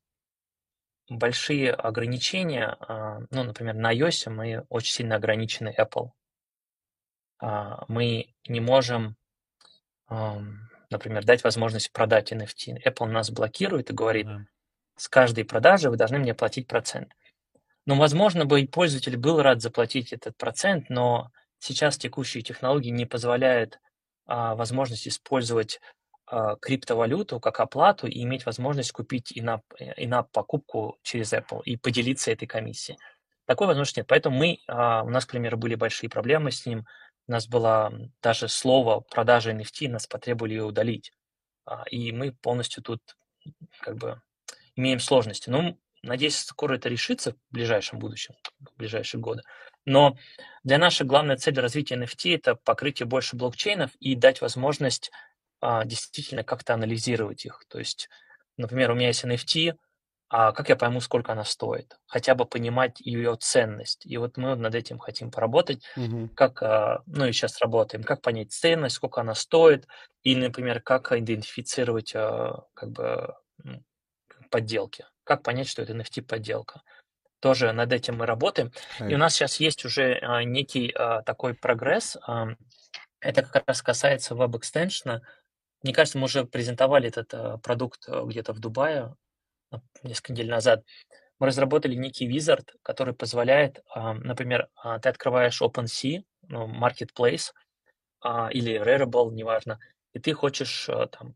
большие ограничения, э, ну, например, на iOS мы очень сильно ограничены Apple. Э, мы не можем, э, например, дать возможность продать эн эф ти. Apple нас блокирует и говорит... С каждой продажи вы должны мне платить процент. Ну, возможно бы и пользователь был рад заплатить этот процент, но сейчас текущие технологии не позволяют а, возможность использовать а, криптовалюту как оплату и иметь возможность купить инап, инап покупку через Apple и поделиться этой комиссией. Такой возможности нет. Поэтому мы, а, у нас, к примеру, были большие проблемы с ним. У нас было даже слово «продажа эн эф ти», нас потребовали ее удалить. А, и мы полностью тут как бы... имеем сложности. Ну, надеюсь, скоро это решится в ближайшем будущем, в ближайшие годы. Но для нашей главной цели развития эн эф ти – это покрытие больше блокчейнов и дать возможность а, действительно как-то анализировать их. То есть, например, у меня есть эн эф ти, а как я пойму, сколько она стоит? Хотя бы понимать ее ценность. И вот мы над этим хотим поработать. Угу. Как, а, ну и сейчас работаем. Как понять ценность, сколько она стоит, и, например, как идентифицировать а, как бы подделки. Как понять, что это эн эф ти подделка? тоже над этим мы работаем. И у нас сейчас есть уже а, некий а, такой прогресс. А, это как раз касается веб-экстеншена. Мне кажется, мы уже презентовали этот а, продукт где-то в Дубае несколько недель назад. Мы разработали некий визард, который позволяет, а, например, а, ты открываешь OpenSea, ну, Marketplace а, или Rarible, неважно, и ты хочешь а, там,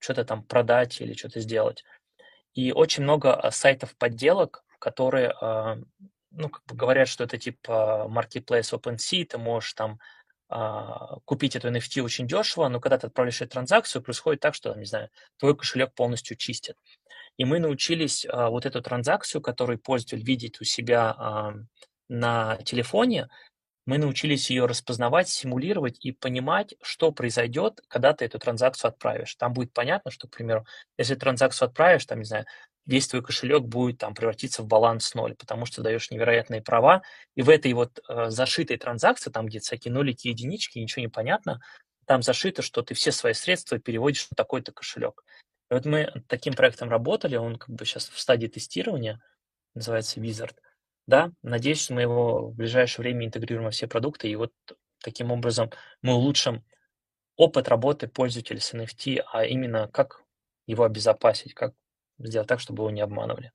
что-то там продать или что-то сделать. И очень много сайтов-подделок, которые, ну, как бы говорят, что это типа Marketplace OpenSea, ты можешь там купить эту эн эф ти очень дешево, но когда ты отправляешь эту транзакцию, происходит так, что, не знаю, твой кошелек полностью чистит. И мы научились вот эту транзакцию, которую пользователь видит у себя на телефоне, мы научились ее распознавать, симулировать и понимать, что произойдет, когда ты эту транзакцию отправишь. Там будет понятно, что, к примеру, если транзакцию отправишь, там, не знаю, весь твой кошелек будет там превратиться в баланс ноль, потому что даешь невероятные права, и в этой вот э, зашитой транзакции, там где всякие нолики, единички, ничего не понятно, там зашито, что ты все свои средства переводишь на такой-то кошелек. И вот мы таким проектом работали, он как бы сейчас в стадии тестирования, называется Wizard. Да, надеюсь, что мы его в ближайшее время интегрируем во все продукты, и вот таким образом мы улучшим опыт работы пользователя с эн эф ти, а именно как его обезопасить, как сделать так, чтобы его не обманывали.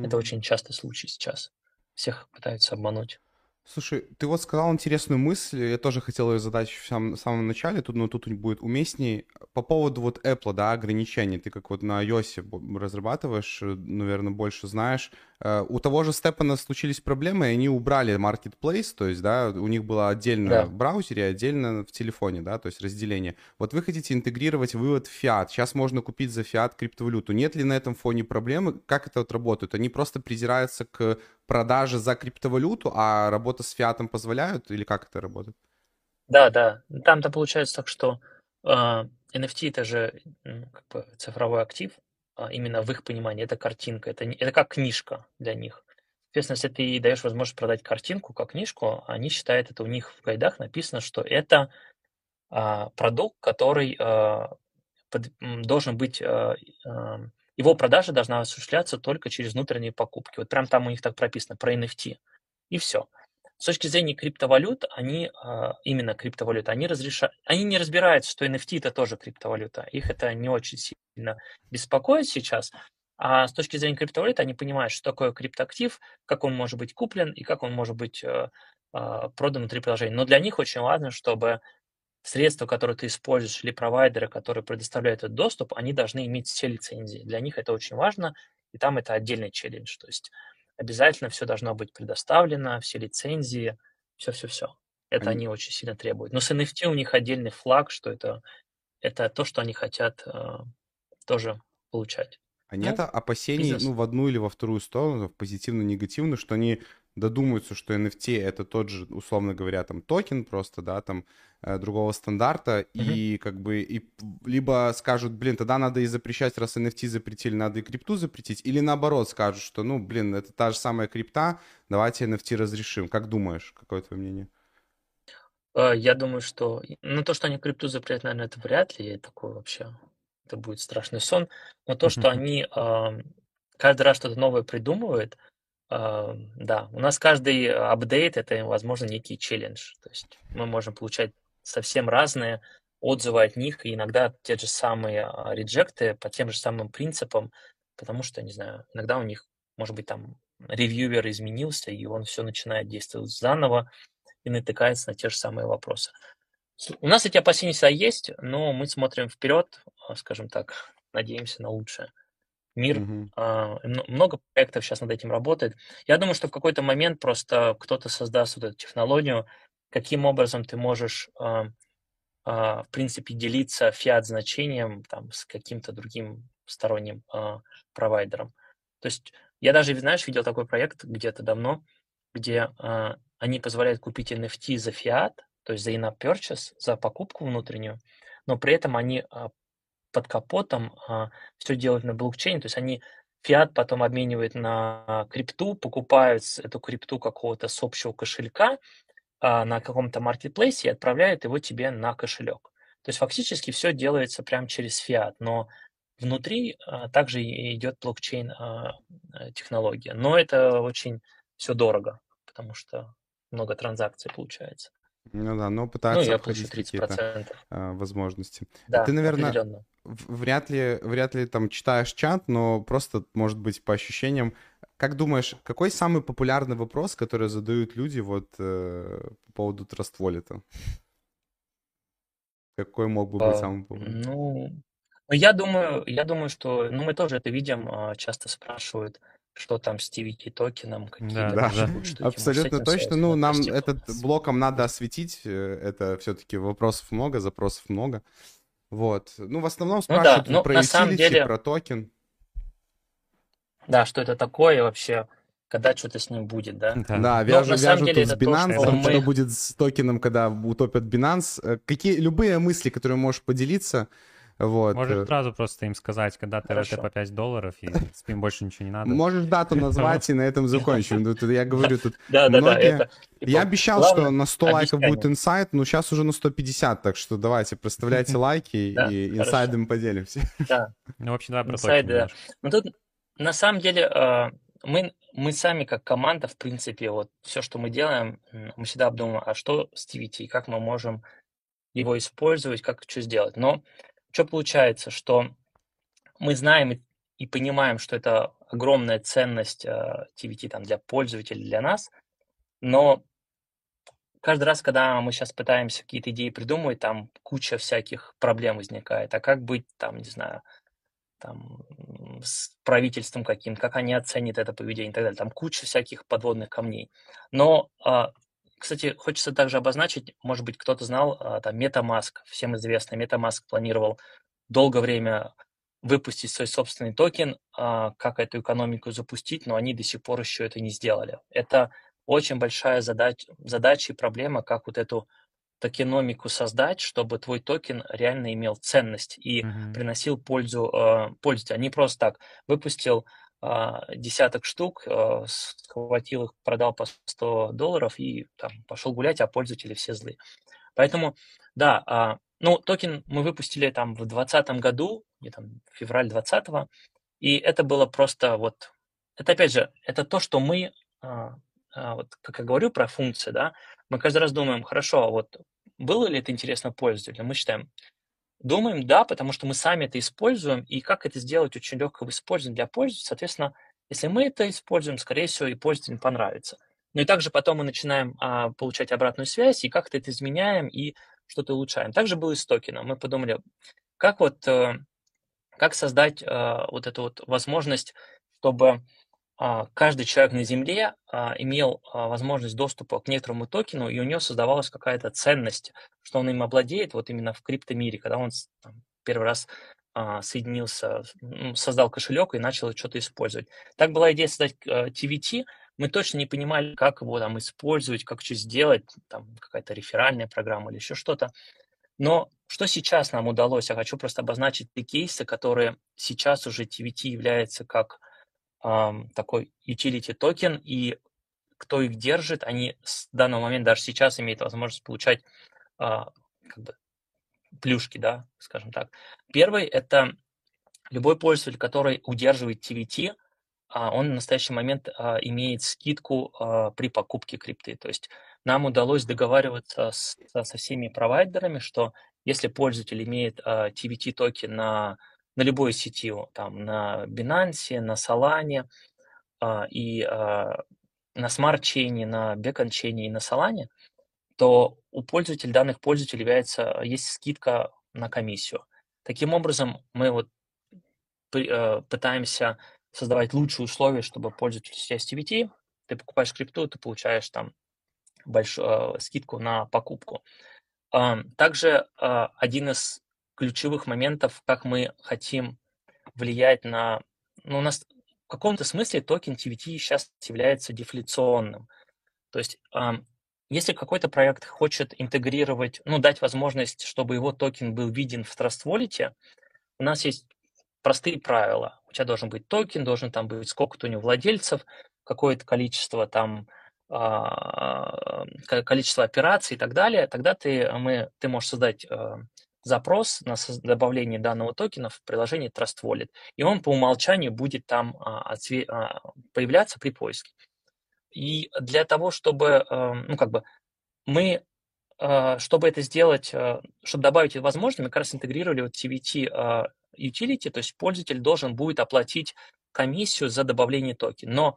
Mm-hmm. Это очень частый случай сейчас. Всех пытаются обмануть. Слушай, ты вот сказал интересную мысль, я тоже хотел ее задать в самом, самом начале, тут, но тут будет уместней. По поводу вот Apple, да, ограничений, ты как вот на iOS разрабатываешь, наверное, больше знаешь. У того же Степана случились проблемы, и они убрали Marketplace, то есть, да, у них было отдельно да. в браузере, отдельно в телефоне, да, то есть разделение. Вот вы хотите интегрировать вывод в фиат, сейчас можно купить за фиат криптовалюту. Нет ли на этом фоне проблемы? Как это вот работает? Они просто презираются к продажи за криптовалюту, а работа с фиатом позволяют? Или как это работает? Да, да. Там-то получается так, что э, эн эф ти — это же ну, как бы цифровой актив, а именно в их понимании. Это картинка, это, это как книжка для них. Соответственно, если ты даешь возможность продать картинку как книжку, они считают, это у них в гайдах написано, что это э, продукт, который э, под, должен быть... Э, э, его продажа должна осуществляться только через внутренние покупки. Вот прям там у них так прописано, про эн эф ти. И все. С точки зрения криптовалют, они, именно криптовалют, они разрешают, они не разбираются, что эн эф ти это тоже криптовалюта. Их это не очень сильно беспокоит сейчас. А с точки зрения криптовалют, они понимают, что такое криптоактив, как он может быть куплен и как он может быть продан внутри приложения. Но для них очень важно, чтобы средства, которые ты используешь, или провайдеры, которые предоставляют этот доступ, они должны иметь все лицензии. Для них это очень важно, и там это отдельный челлендж. То есть обязательно все должно быть предоставлено, все лицензии, все-все-все. Это они... они очень сильно требуют. Но с эн эф ти у них отдельный флаг, что это, это то, что они хотят э, тоже получать. А нет ну, опасений ну, в одну или во вторую сторону, в позитивно-негативную, что они... додумаются, что эн эф ти это тот же, условно говоря, там токен просто, да, там другого стандарта, mm-hmm. и как бы, и либо скажут, блин, тогда надо и запрещать, раз эн эф ти запретили, надо и крипту запретить, или наоборот скажут, что, ну, блин, это та же самая крипта, давайте эн эф ти разрешим. Как думаешь, какое твое мнение? Я думаю, что, ну, то, что они крипту запретят, наверное, это вряд ли, такое вообще, это будет страшный сон, но то, mm-hmm. что они каждый раз что-то новое придумывают, Uh, да, у нас каждый апдейт — это, возможно, некий челлендж. То есть мы можем получать совсем разные отзывы от них, и иногда те же самые реджекты по тем же самым принципам, потому что, не знаю, иногда у них, может быть, там ревьювер изменился, и он все начинает действовать заново и натыкается на те же самые вопросы. У нас эти опасения всегда есть, но мы смотрим вперед, скажем так, надеемся на лучшее. Мир, mm-hmm. много проектов сейчас над этим работает. Я думаю, что в какой-то момент просто кто-то создаст вот эту технологию, каким образом ты можешь, в принципе, делиться фиат-значением там, с каким-то другим сторонним провайдером. То есть я даже, знаешь, видел такой проект где-то давно, где они позволяют купить эн эф ти за фиат, то есть за in-app purchase, за покупку внутреннюю, но при этом они... под капотом а, все делают на блокчейне, то есть они фиат потом обменивают на крипту, покупают эту крипту какого-то с общего кошелька а, на каком-то маркетплейсе и отправляют его тебе на кошелек. То есть фактически все делается прямо через фиат, но Внутри а, также и идет блокчейн-технология, но это очень все дорого, потому что много транзакций получается. Ну да, но пытаются ну, обходить какие-то возможности. Да, ты, наверное, вряд ли, вряд ли там читаешь чат, но просто, может быть, по ощущениям. Как думаешь, какой самый популярный вопрос, который задают люди вот э, по поводу Trust Wallet? Какой мог бы быть а, самый популярный? Ну, я думаю, я думаю, что... Ну, мы тоже это видим, часто спрашивают, что там с ти ви ти токеном, какие-то да, да. штуки. Абсолютно точно. Ну, нам этот блоком надо осветить. Это все-таки вопросов много, запросов много. Вот. Ну, в основном спрашивают ну, да. ну, про utility, деле... про токен. Да, что это такое вообще, когда что-то с ним будет, да? Да, да вяжут, вяжут деле, с Binance, то, что, мы... что будет с токеном, когда утопят Binance. Какие, любые мысли, которые можешь поделиться... Вот. Можешь сразу просто им сказать, когда ты РТ по пять долларов, и им больше ничего не надо. Можешь дату назвать, и на этом закончим. Я говорю, тут многие... Я обещал, что на сто лайков будет инсайд, но сейчас уже на сто пятьдесят, так что давайте, проставляйте лайки, и инсайдом поделимся. Ну, в общем, давай про токен. Ну, тут, на самом деле, мы сами, как команда, в принципе, вот все, что мы делаем, мы всегда обдумываем, а что с ти ви ти, как мы можем его использовать, как что сделать. Но что получается, что мы знаем и понимаем, что это огромная ценность ти ви ти там, для пользователей, для нас, но каждый раз, когда мы сейчас пытаемся какие-то идеи придумывать, там куча всяких проблем возникает. А как быть, там, не знаю, там, с правительством каким-то, как они оценят это поведение и так далее. Там куча всяких подводных камней. Но... Кстати, хочется также обозначить, может быть, кто-то знал, там, MetaMask, всем известный, MetaMask планировал долгое время выпустить свой собственный токен, как эту экономику запустить, но они до сих пор еще это не сделали. Это очень большая задача, задача и проблема, как вот эту токеномику создать, чтобы твой токен реально имел ценность и mm-hmm. приносил пользу пользователю. Не просто так выпустил десяток штук, схватил их, продал по сто долларов и там, пошел гулять, а пользователи все злые. Поэтому, да, ну, токен мы выпустили там в двадцатом году, не, там, февраль двадцатого, и это было просто вот... Это, опять же, это то, что мы, вот, как я говорю про функции, да, мы каждый раз думаем, хорошо, вот было ли это интересно пользователю? Мы считаем... Думаем, да, потому что мы сами это используем, и как это сделать очень легко в использовании для пользователя. Соответственно, если мы это используем, скорее всего, и пользователям понравится. Ну и также потом мы начинаем а, получать обратную связь, и как-то это изменяем, и что-то улучшаем. Также было и с токеном. Мы подумали, как, вот, э, как создать э, вот эту вот возможность, чтобы э, каждый человек на Земле э, имел э, возможность доступа к некоторому токену, и у него создавалась какая-то ценность, что он им обладает вот именно в криптомире, когда он там, первый раз а, соединился, создал кошелек и начал что-то использовать. Так была идея создать а, ти ви ти, мы точно не понимали, как его там использовать, как что сделать, там какая-то реферальная программа или еще что-то. Но что сейчас нам удалось, я хочу просто обозначить те кейсы, которые сейчас уже ти ви ти является как а, такой utility токен, и кто их держит, они с данного момента даже сейчас имеют возможность получать Uh, как бы плюшки, да, скажем так. Первый – это любой пользователь, который удерживает ти ви ти, uh, он в настоящий момент uh, имеет скидку uh, при покупке крипты. То есть нам удалось договариваться с, со всеми провайдерами, что если пользователь имеет uh, ти ви ти токен на, на любой сети, там, на Binance, на Solana uh, и uh, на смарт-чейне, на бекон-чейне и на Solana, то у пользователей, данных пользователей является, есть скидка на комиссию. Таким образом, мы вот пытаемся создавать лучшие условия, чтобы пользователь с ти ви ти, ты покупаешь крипту, ты получаешь там большую скидку на покупку. Также один из ключевых моментов, как мы хотим влиять на... Ну, у нас в каком-то смысле токен ти ви ти сейчас является дефляционным. То есть... Если какой-то проект хочет интегрировать, ну, дать возможность, чтобы его токен был виден в Trust Wallet, у нас есть простые правила. У тебя должен быть токен, должен там быть сколько-то у него владельцев, какое-то количество там, количество операций и так далее. Тогда ты, мы, ты можешь создать запрос на добавление данного токена в приложение Trust Wallet, и он по умолчанию будет там появляться при поиске. И для того, чтобы, ну, как бы, мы, чтобы это сделать, чтобы добавить это возможность, мы как раз интегрировали вот ти ви ти utility, то есть пользователь должен будет оплатить комиссию за добавление токена. Но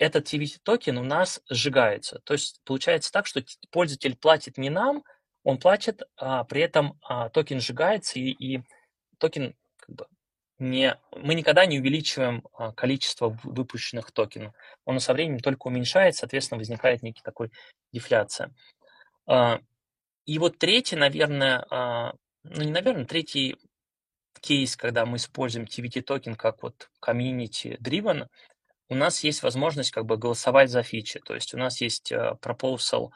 этот ти ви ти токен у нас сжигается. То есть получается так, что пользователь платит не нам, он платит, а при этом а, токен сжигается, и, и токен как бы не... Мы никогда не увеличиваем а, количество выпущенных токенов. Он со временем только уменьшает, соответственно, возникает некий такой дефляция. А, и вот третий, наверное, а, ну не наверное, третий кейс, когда мы используем ти ви ти токен как вот community-driven, у нас есть возможность как бы голосовать за фичи. То есть у нас есть а, proposal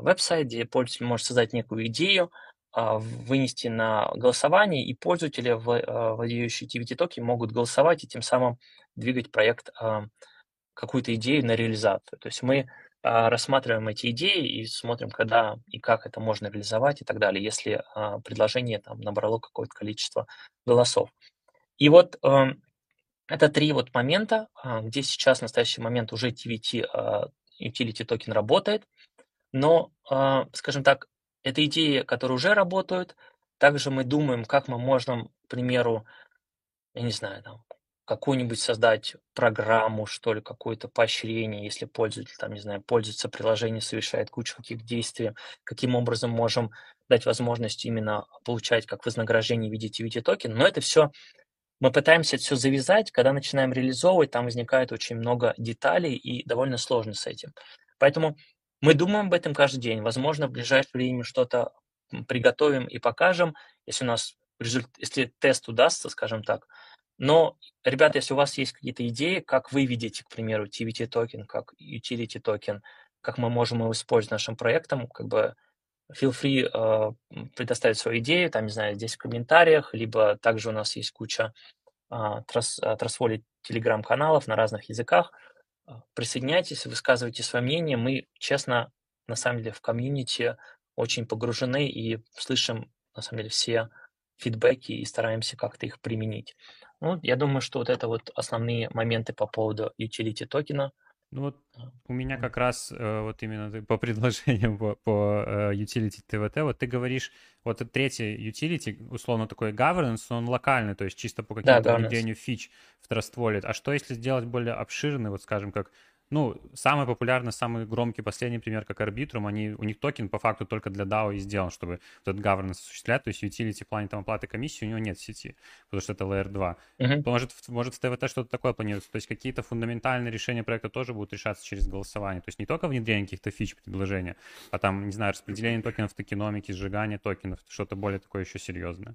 веб-сайт, где пользователь может создать некую идею, вынести на голосование, и пользователи, владеющие ти ви ти-токи, могут голосовать и тем самым двигать проект, какую-то идею на реализацию. То есть мы рассматриваем эти идеи и смотрим, когда и как это можно реализовать и так далее, если предложение там набрало какое-то количество голосов. И вот это три вот момента, где сейчас в настоящий момент уже ти ви ти utility токен работает. Но, скажем так, это идеи, которые уже работают. Также мы думаем, как мы можем, к примеру, я не знаю, какую-нибудь создать программу, что ли, какое-то поощрение, если пользователь, там, не знаю, пользуется приложением, совершает кучу каких действий, каким образом можем дать возможность именно получать как вознаграждение в виде ти ви ти-токен. Но это все, мы пытаемся это все завязать. Когда начинаем реализовывать, там возникает очень много деталей и довольно сложно с этим. Поэтому... мы думаем об этом каждый день. Возможно, в ближайшее время что-то приготовим и покажем, если у нас результ... если тест удастся, скажем так. Но, ребята, если у вас есть какие-то идеи, как вы видите, к примеру, ти ви ти токен, как utility токен, как мы можем его использовать нашим проектом, как бы feel free э, предоставить свою идею, там, не знаю, здесь в комментариях, либо также у нас есть куча э, Trust Wallet телеграм-каналов на разных языках. Присоединяйтесь, высказывайте свое мнение. Мы, честно, на самом деле в комьюнити очень погружены и слышим, на самом деле, все фидбэки и стараемся как-то их применить. Ну, я думаю, что вот это вот основные моменты по поводу utility токена. Ну вот у меня как раз вот именно по предложениям по, по utility ти ви ти, вот ты говоришь, вот третий utility, условно такой governance, но он локальный, то есть чисто по какому-то введению фич в Trust Wallet. А что если сделать более обширный, вот скажем, как, ну, самый популярный, самый громкий последний пример, как Arbitrum, они, у них токен по факту только для дао и сделан, чтобы этот governance осуществлять, то есть utility в плане там оплаты комиссии у него нет в сети, потому что это лейер два. Uh-huh. Может, может в ти ви ти что-то такое планируется, то есть какие-то фундаментальные решения проекта тоже будут решаться через голосование, то есть не только внедрение каких-то фич предложения, а там, не знаю, распределение токенов, токеномики, сжигание токенов, что-то более такое еще серьезное.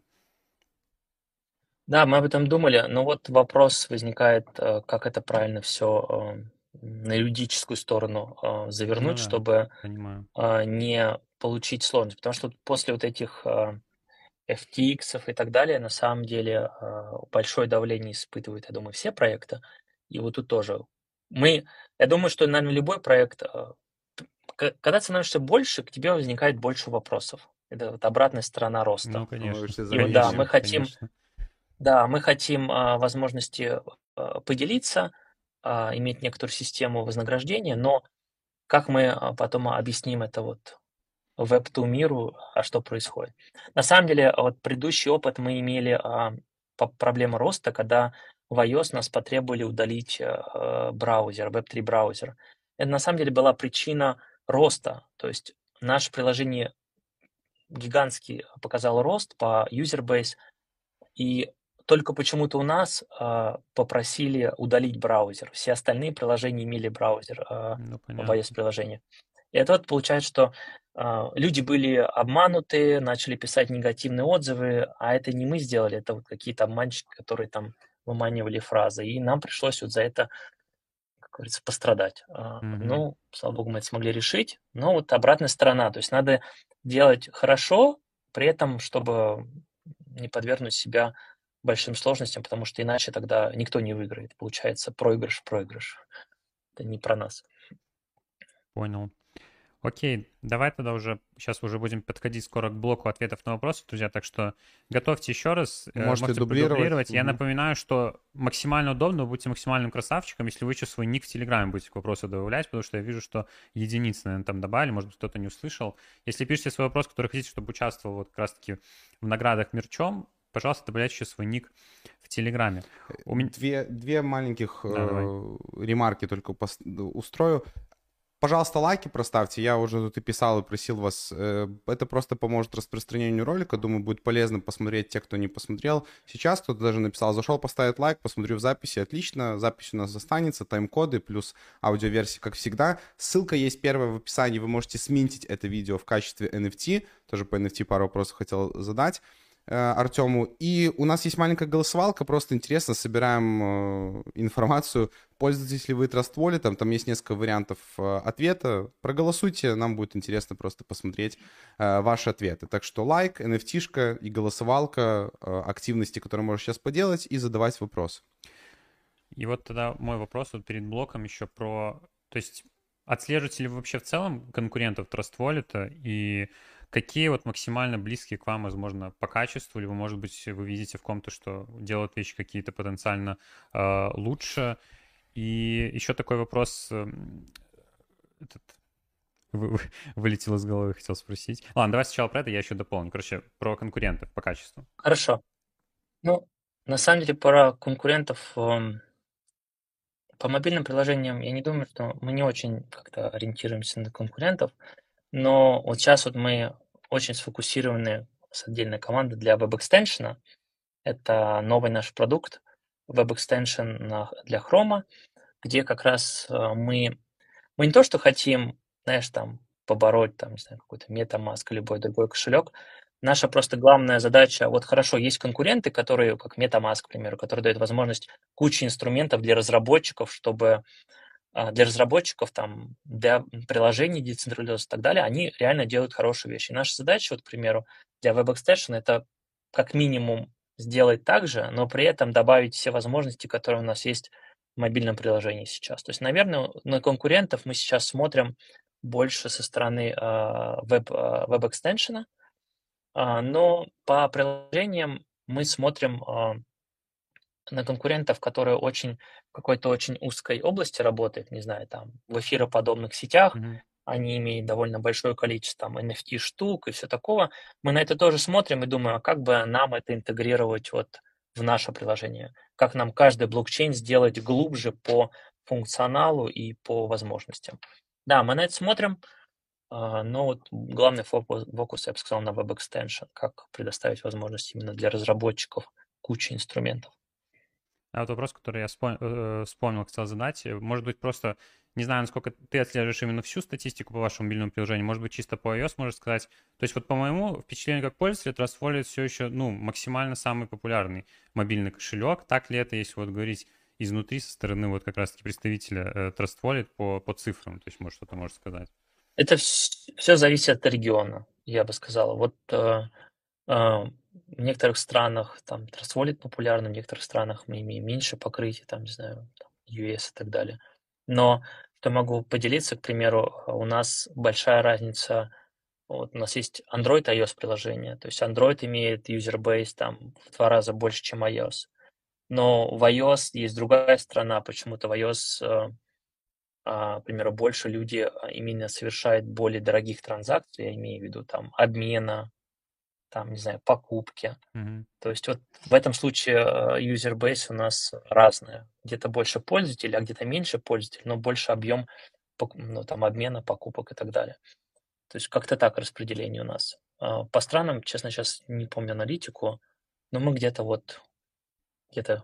Да, мы об этом думали, но вот вопрос возникает, как это правильно все... на юридическую сторону э, завернуть, ну, да, чтобы э, не получить сложность. Потому что после вот этих э, эф ти экс и так далее, на самом деле э, большое давление испытывают, я думаю, все проекты. И вот тут тоже. Мы, я думаю, что, наверное, любой проект, э, когда становишься больше, к тебе возникает больше вопросов. Это вот обратная сторона роста. Ну, конечно. И вот, да, мы хотим, да, мы хотим э, возможности э, поделиться, иметь некоторую систему вознаграждения, но как мы потом объясним это вот веб-ту миру, а что происходит. На самом деле, вот предыдущий опыт мы имели а, по проблеме роста, когда в iOS нас потребовали удалить а, браузер, веб три браузер. Это на самом деле была причина роста, то есть наше приложение гигантский показало рост по user base, и только почему-то у нас э, попросили удалить браузер. Все остальные приложения имели браузер, э, ну, iOS-приложения. И это вот получается, что э, люди были обмануты, начали писать негативные отзывы, а это не мы сделали, это вот какие-то обманщики, которые там выманивали фразы. И нам пришлось вот за это, как говорится, пострадать. Mm-hmm. Ну, слава богу, мы это смогли решить. Но вот обратная сторона. То есть надо делать хорошо, при этом, чтобы не подвергнуть себя большим сложностям, потому что иначе тогда никто не выиграет. Получается проигрыш-проигрыш. Это не про нас. Понял. Окей, давай тогда уже, сейчас уже будем подходить скоро к блоку ответов на вопросы, друзья, так что готовьте еще раз, можете, можете дублировать. продублировать. Я угу. напоминаю, что максимально удобно, будьте максимальным красавчиком, если вы еще свой ник в Телеграме будете к вопросу добавлять, потому что я вижу, что единицы, наверное, там добавили, может быть, кто-то не услышал. Если пишете свой вопрос, который хотите, чтобы участвовал вот как раз-таки в наградах мерчом, пожалуйста, добавляйте еще свой ник в Телеграме. У меня... две, две маленьких да, э, ремарки только пост... устрою. Пожалуйста, лайки проставьте, я уже тут и писал, и просил вас. Это просто поможет распространению ролика, думаю, будет полезно посмотреть те, кто не посмотрел. Сейчас кто-то даже написал, зашел, поставит лайк, посмотрю в записи, отлично, запись у нас останется, тайм-коды плюс аудиоверсия, как всегда. Ссылка есть первая в описании, вы можете сминтить это видео в качестве эн эф ти, тоже по эн эф ти пару вопросов хотел задать Артему. И у нас есть маленькая голосовалка, просто интересно, собираем э, информацию, пользуетесь ли вы Trust Wallet, там, там есть несколько вариантов э, ответа, проголосуйте, нам будет интересно просто посмотреть э, ваши ответы. Так что лайк, эн эф ти-шка и голосовалка, э, активности, которые можешь сейчас поделать, и задавать вопрос. И вот тогда мой вопрос вот перед блоком еще про... То есть отслеживаете ли вы вообще в целом конкурентов Trust Wallet и... Какие вот максимально близкие к вам, возможно, по качеству, либо, может быть, вы видите в ком-то, что делают вещи какие-то потенциально э, лучше? И еще такой вопрос э, этот, вы, вы, вылетел из головы, хотел спросить. Ладно, давай сначала про это, я еще дополню. Короче, про конкурентов по качеству. Хорошо. Ну, на самом деле, про конкурентов э, по мобильным приложениям, я не думаю, что мы не очень как-то ориентируемся на конкурентов. Но вот сейчас вот мы очень сфокусированы с отдельной командой для веб-экстеншена. Это новый наш продукт, веб-экстеншен для Chrome, где как раз мы, мы не то что хотим, знаешь, там побороть там, не знаю, какой-то MetaMask или любой другой кошелек. Наша просто главная задача, вот хорошо, есть конкуренты, которые, как MetaMask, к примеру, которые дают возможность куче инструментов для разработчиков, чтобы... для разработчиков, там, для приложений децентрализованных и так далее, они реально делают хорошие вещи. И наша задача, вот, к примеру, для WebExtension это как минимум сделать так же, но при этом добавить все возможности, которые у нас есть в мобильном приложении сейчас. То есть, наверное, на конкурентов мы сейчас смотрим больше со стороны WebExtension, но по приложениям мы смотрим... на конкурентов, которые очень в какой-то очень узкой области работают, не знаю, там, в эфироподобных сетях, mm-hmm. они имеют довольно большое количество там, эн эф ти-штук и все такого. Мы на это тоже смотрим и думаем, а как бы нам это интегрировать вот в наше приложение? Как нам каждый блокчейн сделать глубже по функционалу и по возможностям? Да, мы на это смотрим, но вот главный фокус, фокус я бы сказал, на WebExtension, как предоставить возможность именно для разработчиков кучи инструментов. А вот вопрос, который я вспомнил, вспомнил, хотел задать. Может быть, просто не знаю, насколько ты отслеживаешь именно всю статистику по вашему мобильному приложению. Может быть, чисто по iOS можешь сказать. То есть вот по моему впечатлению как пользователя, Trust Wallet все еще ну, максимально самый популярный мобильный кошелек. Так ли это, если вот говорить изнутри, со стороны вот как раз-таки представителя Trust Wallet по, по цифрам? То есть, может, что-то можешь сказать. Это все зависит от региона, я бы сказал. Вот... В некоторых странах там Trust Wallet популярна, в некоторых странах мы имеем меньше покрытия, там, не знаю, там, ю эс и так далее. Но что могу поделиться, к примеру, у нас большая разница, вот у нас есть Android и iOS приложение, то есть Android имеет юзербейс там в два раза больше, чем iOS. Но в iOS есть другая страна, почему-то в iOS, к примеру, больше люди именно совершают более дорогих транзакций, я имею в виду там обмена, там, не знаю, покупки. Mm-hmm. То есть вот в этом случае user-base у нас разная. Где-то больше пользователей, а где-то меньше пользователей, но больше объем ну, там, обмена, покупок и так далее. То есть как-то так распределение у нас. По странам, честно, сейчас не помню аналитику, но мы где-то вот, где-то,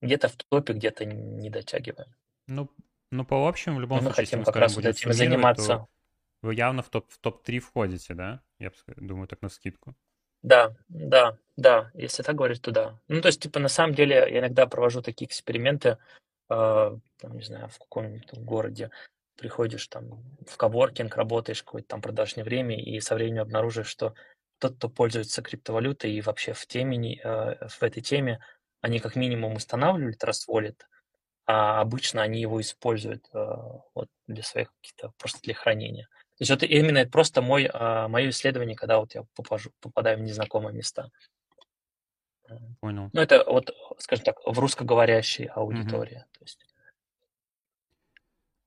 где-то в топе, где-то не дотягиваем. Ну, ну по общему, в любом но случае, мы хотим как раз вот этим заниматься. То... Вы явно в топ, в топ-три входите, да? Я думаю, так навскидку. Да, да, да. Если так говорить, то да. Ну, то есть, типа, на самом деле, я иногда провожу такие эксперименты, э, там, не знаю, в каком-нибудь городе приходишь там в коворкинг, работаешь какое-то там продажное время, и со временем обнаружишь, что тот, кто пользуется криптовалютой и вообще в теме, э, в этой теме, они как минимум устанавливали Trust Wallet, а обычно они его используют э, вот для своих каких-то, просто для хранения. То есть это именно это просто мой, мое исследование, когда вот я попажу, попадаю в незнакомые места. Понял. Ну, это вот, скажем так, в русскоговорящей аудитории. Угу. То есть...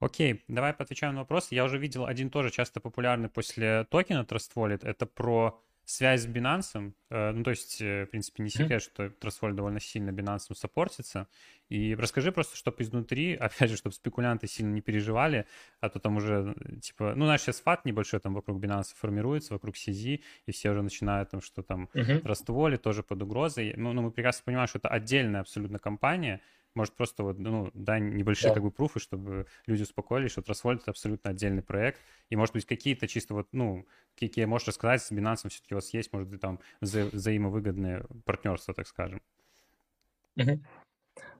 Окей, давай поотвечаем на вопрос. Я уже видел один тоже часто популярный после токена Trust Wallet. Это про связь с Binance. Ну, то есть, в принципе, не секрет, что Trust Wallet довольно сильно Binance саппортится. И расскажи просто, чтобы изнутри, опять же, чтобы спекулянты сильно не переживали, а то там уже, типа, ну, знаешь, сейчас фат небольшой там вокруг Binance формируется, вокруг си зет, и все уже начинают там, что там uh-huh. Trust Wallet тоже под угрозой. Ну, ну, мы прекрасно понимаем, что это отдельная абсолютно компания. Может, просто вот, ну, дай небольшие yeah. как бы пруфы, чтобы люди успокоились, что Trust Wallet — это абсолютно отдельный проект. И, может быть, какие-то чисто вот, ну, какие можешь рассказать, с Binance все-таки у вас есть, может быть, там вза- взаимовыгодные партнерства, так скажем. Mm-hmm.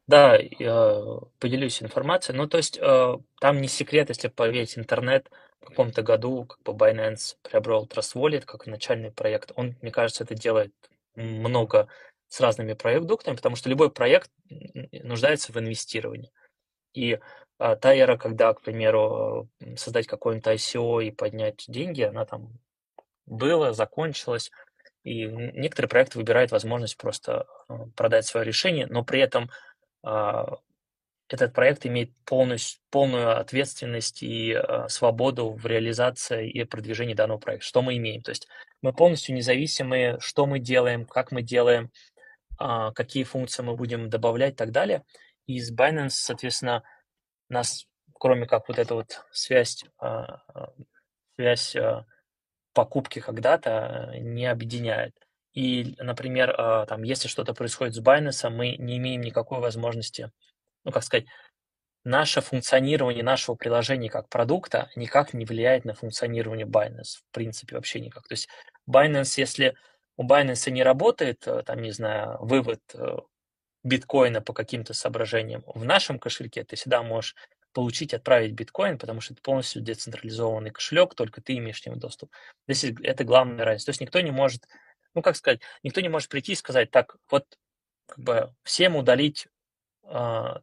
Да, я поделюсь информацией. Ну, то есть там не секрет, если поверить интернет, в каком-то году как бы Binance приобрел Trust Wallet как начальный проект. Он, мне кажется, это делает много... с разными продуктами, потому что любой проект нуждается в инвестировании. И а, та эра, когда, к примеру, создать какое-нибудь ай си о и поднять деньги, она там была, закончилась. И некоторые проекты выбирают возможность просто продать свое решение, но при этом а, этот проект имеет полную, полную ответственность и а, свободу в реализации и продвижении данного проекта. Что мы имеем? То есть мы полностью независимые, что мы делаем, как мы делаем, какие функции мы будем добавлять и так далее. И с Binance, соответственно, нас, кроме как вот эта вот связь, связь покупки когда-то, не объединяет. И, например, там, если что-то происходит с Binance, мы не имеем никакой возможности, ну, как сказать, наше функционирование нашего приложения как продукта никак не влияет на функционирование Binance, в принципе, вообще никак. То есть Binance, если... у Binance не работает, там, не знаю, вывод биткоина по каким-то соображениям. В нашем кошельке ты всегда можешь получить, отправить биткоин, потому что это полностью децентрализованный кошелек, только ты имеешь к нему доступ. Здесь это главная разница. То есть никто не может, ну, как сказать, никто не может прийти и сказать, так, вот, как бы, всем удалить э,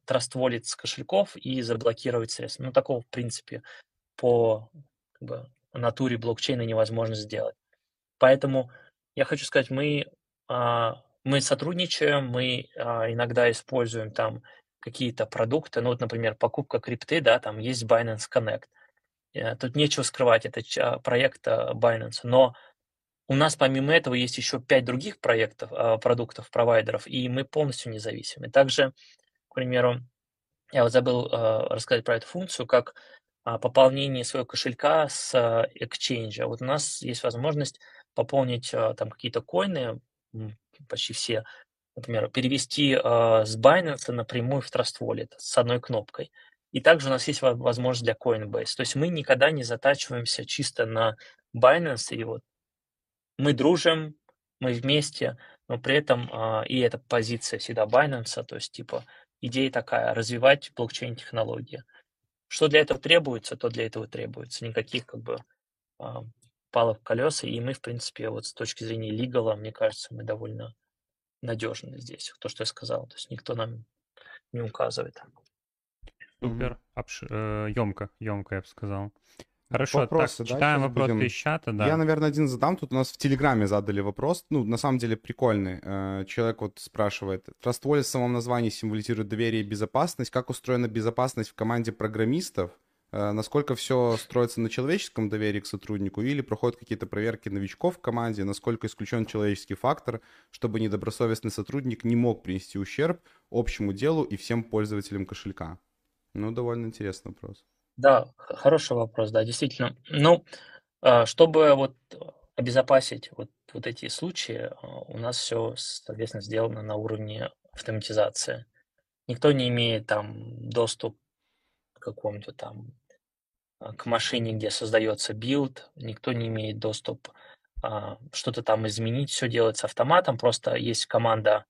Trust Wallet с кошельков и заблокировать средства. Ну, такого, в принципе, по как бы, натуре блокчейна невозможно сделать. Поэтому... я хочу сказать, мы, мы сотрудничаем, мы иногда используем там какие-то продукты, ну вот, например, покупка крипты, да, там есть Binance Connect. Тут нечего скрывать, это проект Binance, но у нас помимо этого есть еще пять других проектов, продуктов, провайдеров, и мы полностью независимы. Также, к примеру, я вот забыл рассказать про эту функцию, как пополнение своего кошелька с Exchange. Вот у нас есть возможность пополнить там какие-то коины, почти все, например, перевести э, с Binance напрямую в Trust Wallet с одной кнопкой. И также у нас есть возможность для Coinbase. То есть мы никогда не затачиваемся чисто на Binance. И вот мы дружим, мы вместе, но при этом э, и эта позиция всегда Binance. То есть типа идея такая, развивать блокчейн-технологии. Что для этого требуется, то для этого требуется. Никаких как бы... Э, палок в колеса, и мы, в принципе, вот с точки зрения легала, мне кажется, мы довольно надежны здесь, то, что я сказал. То есть никто нам не указывает. Супер, Обш... емко, емко, я бы сказал. Хорошо, вопросы, так, да, читаем вопросы будем... из чата, да. Я, наверное, один задам. Тут у нас в Телеграме задали вопрос. Ну, на самом деле, прикольный. Человек вот спрашивает. Trust Wallet в самом названии символизирует доверие и безопасность. Как устроена безопасность в команде программистов? Насколько все строится на человеческом доверии к сотруднику или проходят какие-то проверки новичков в команде, насколько исключен человеческий фактор, чтобы недобросовестный сотрудник не мог принести ущерб общему делу и всем пользователям кошелька? Ну, довольно интересный вопрос. Да, хороший вопрос, да, действительно. Ну, чтобы вот обезопасить вот, вот эти случаи, у нас все, соответственно, сделано на уровне автоматизации. Никто не имеет там доступ к какому-то там, к машине, где создается билд, никто не имеет доступ а, что-то там изменить, все делается автоматом, просто есть команда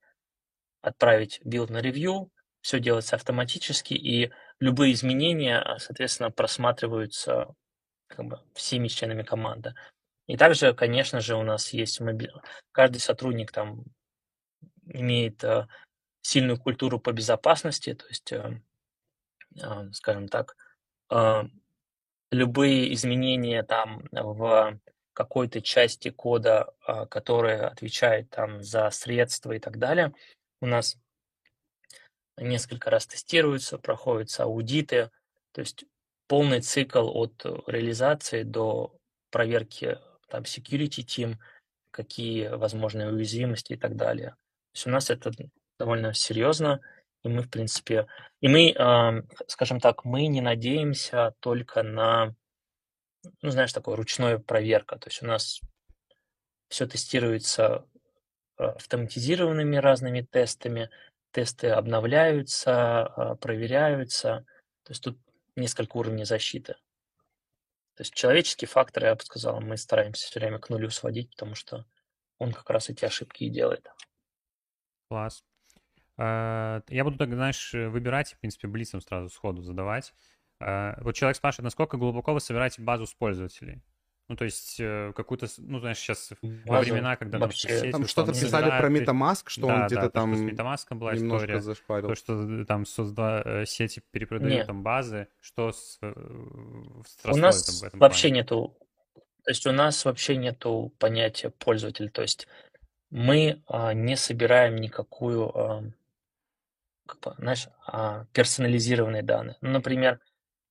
отправить билд на ревью, все делается автоматически, и любые изменения, соответственно, просматриваются как бы всеми членами команды. И также, конечно же, у нас есть, моби... каждый сотрудник там имеет а, сильную культуру по безопасности, то есть... скажем так, любые изменения там в какой-то части кода, а, которая отвечает там за средства и так далее, у нас несколько раз тестируются, проходятся аудиты, то есть полный цикл от реализации до проверки там security team, какие возможные уязвимости и так далее. То есть у нас это довольно серьезно, и мы, в принципе, и мы, скажем так, мы не надеемся только на, ну, знаешь, такую ручную проверку. То есть у нас все тестируется автоматизированными разными тестами, тесты обновляются, проверяются. То есть тут несколько уровней защиты. То есть человеческий фактор, я бы сказал, мы стараемся все время к нулю сводить, потому что он как раз эти ошибки и делает. Класс. Я буду так, знаешь, выбирать, в принципе, блицом сразу сходу задавать. Вот человек спрашивает, насколько глубоко вы собираете базу с пользователей? Ну, то есть какую-то, ну, знаешь, сейчас базу во времена, когда... Вообще, там, там что-то писали да, про MetaMask, что да, он да, где-то там с MetaMask была немножко зашпарил. То, что там созда... сети перепродают там базы, что с... У нас в этом вообще плане? Нету... То есть у нас вообще нету понятия пользователь. То есть мы а, не собираем никакую, а, как бы, знаешь, а, персонализированные данные. Ну, например,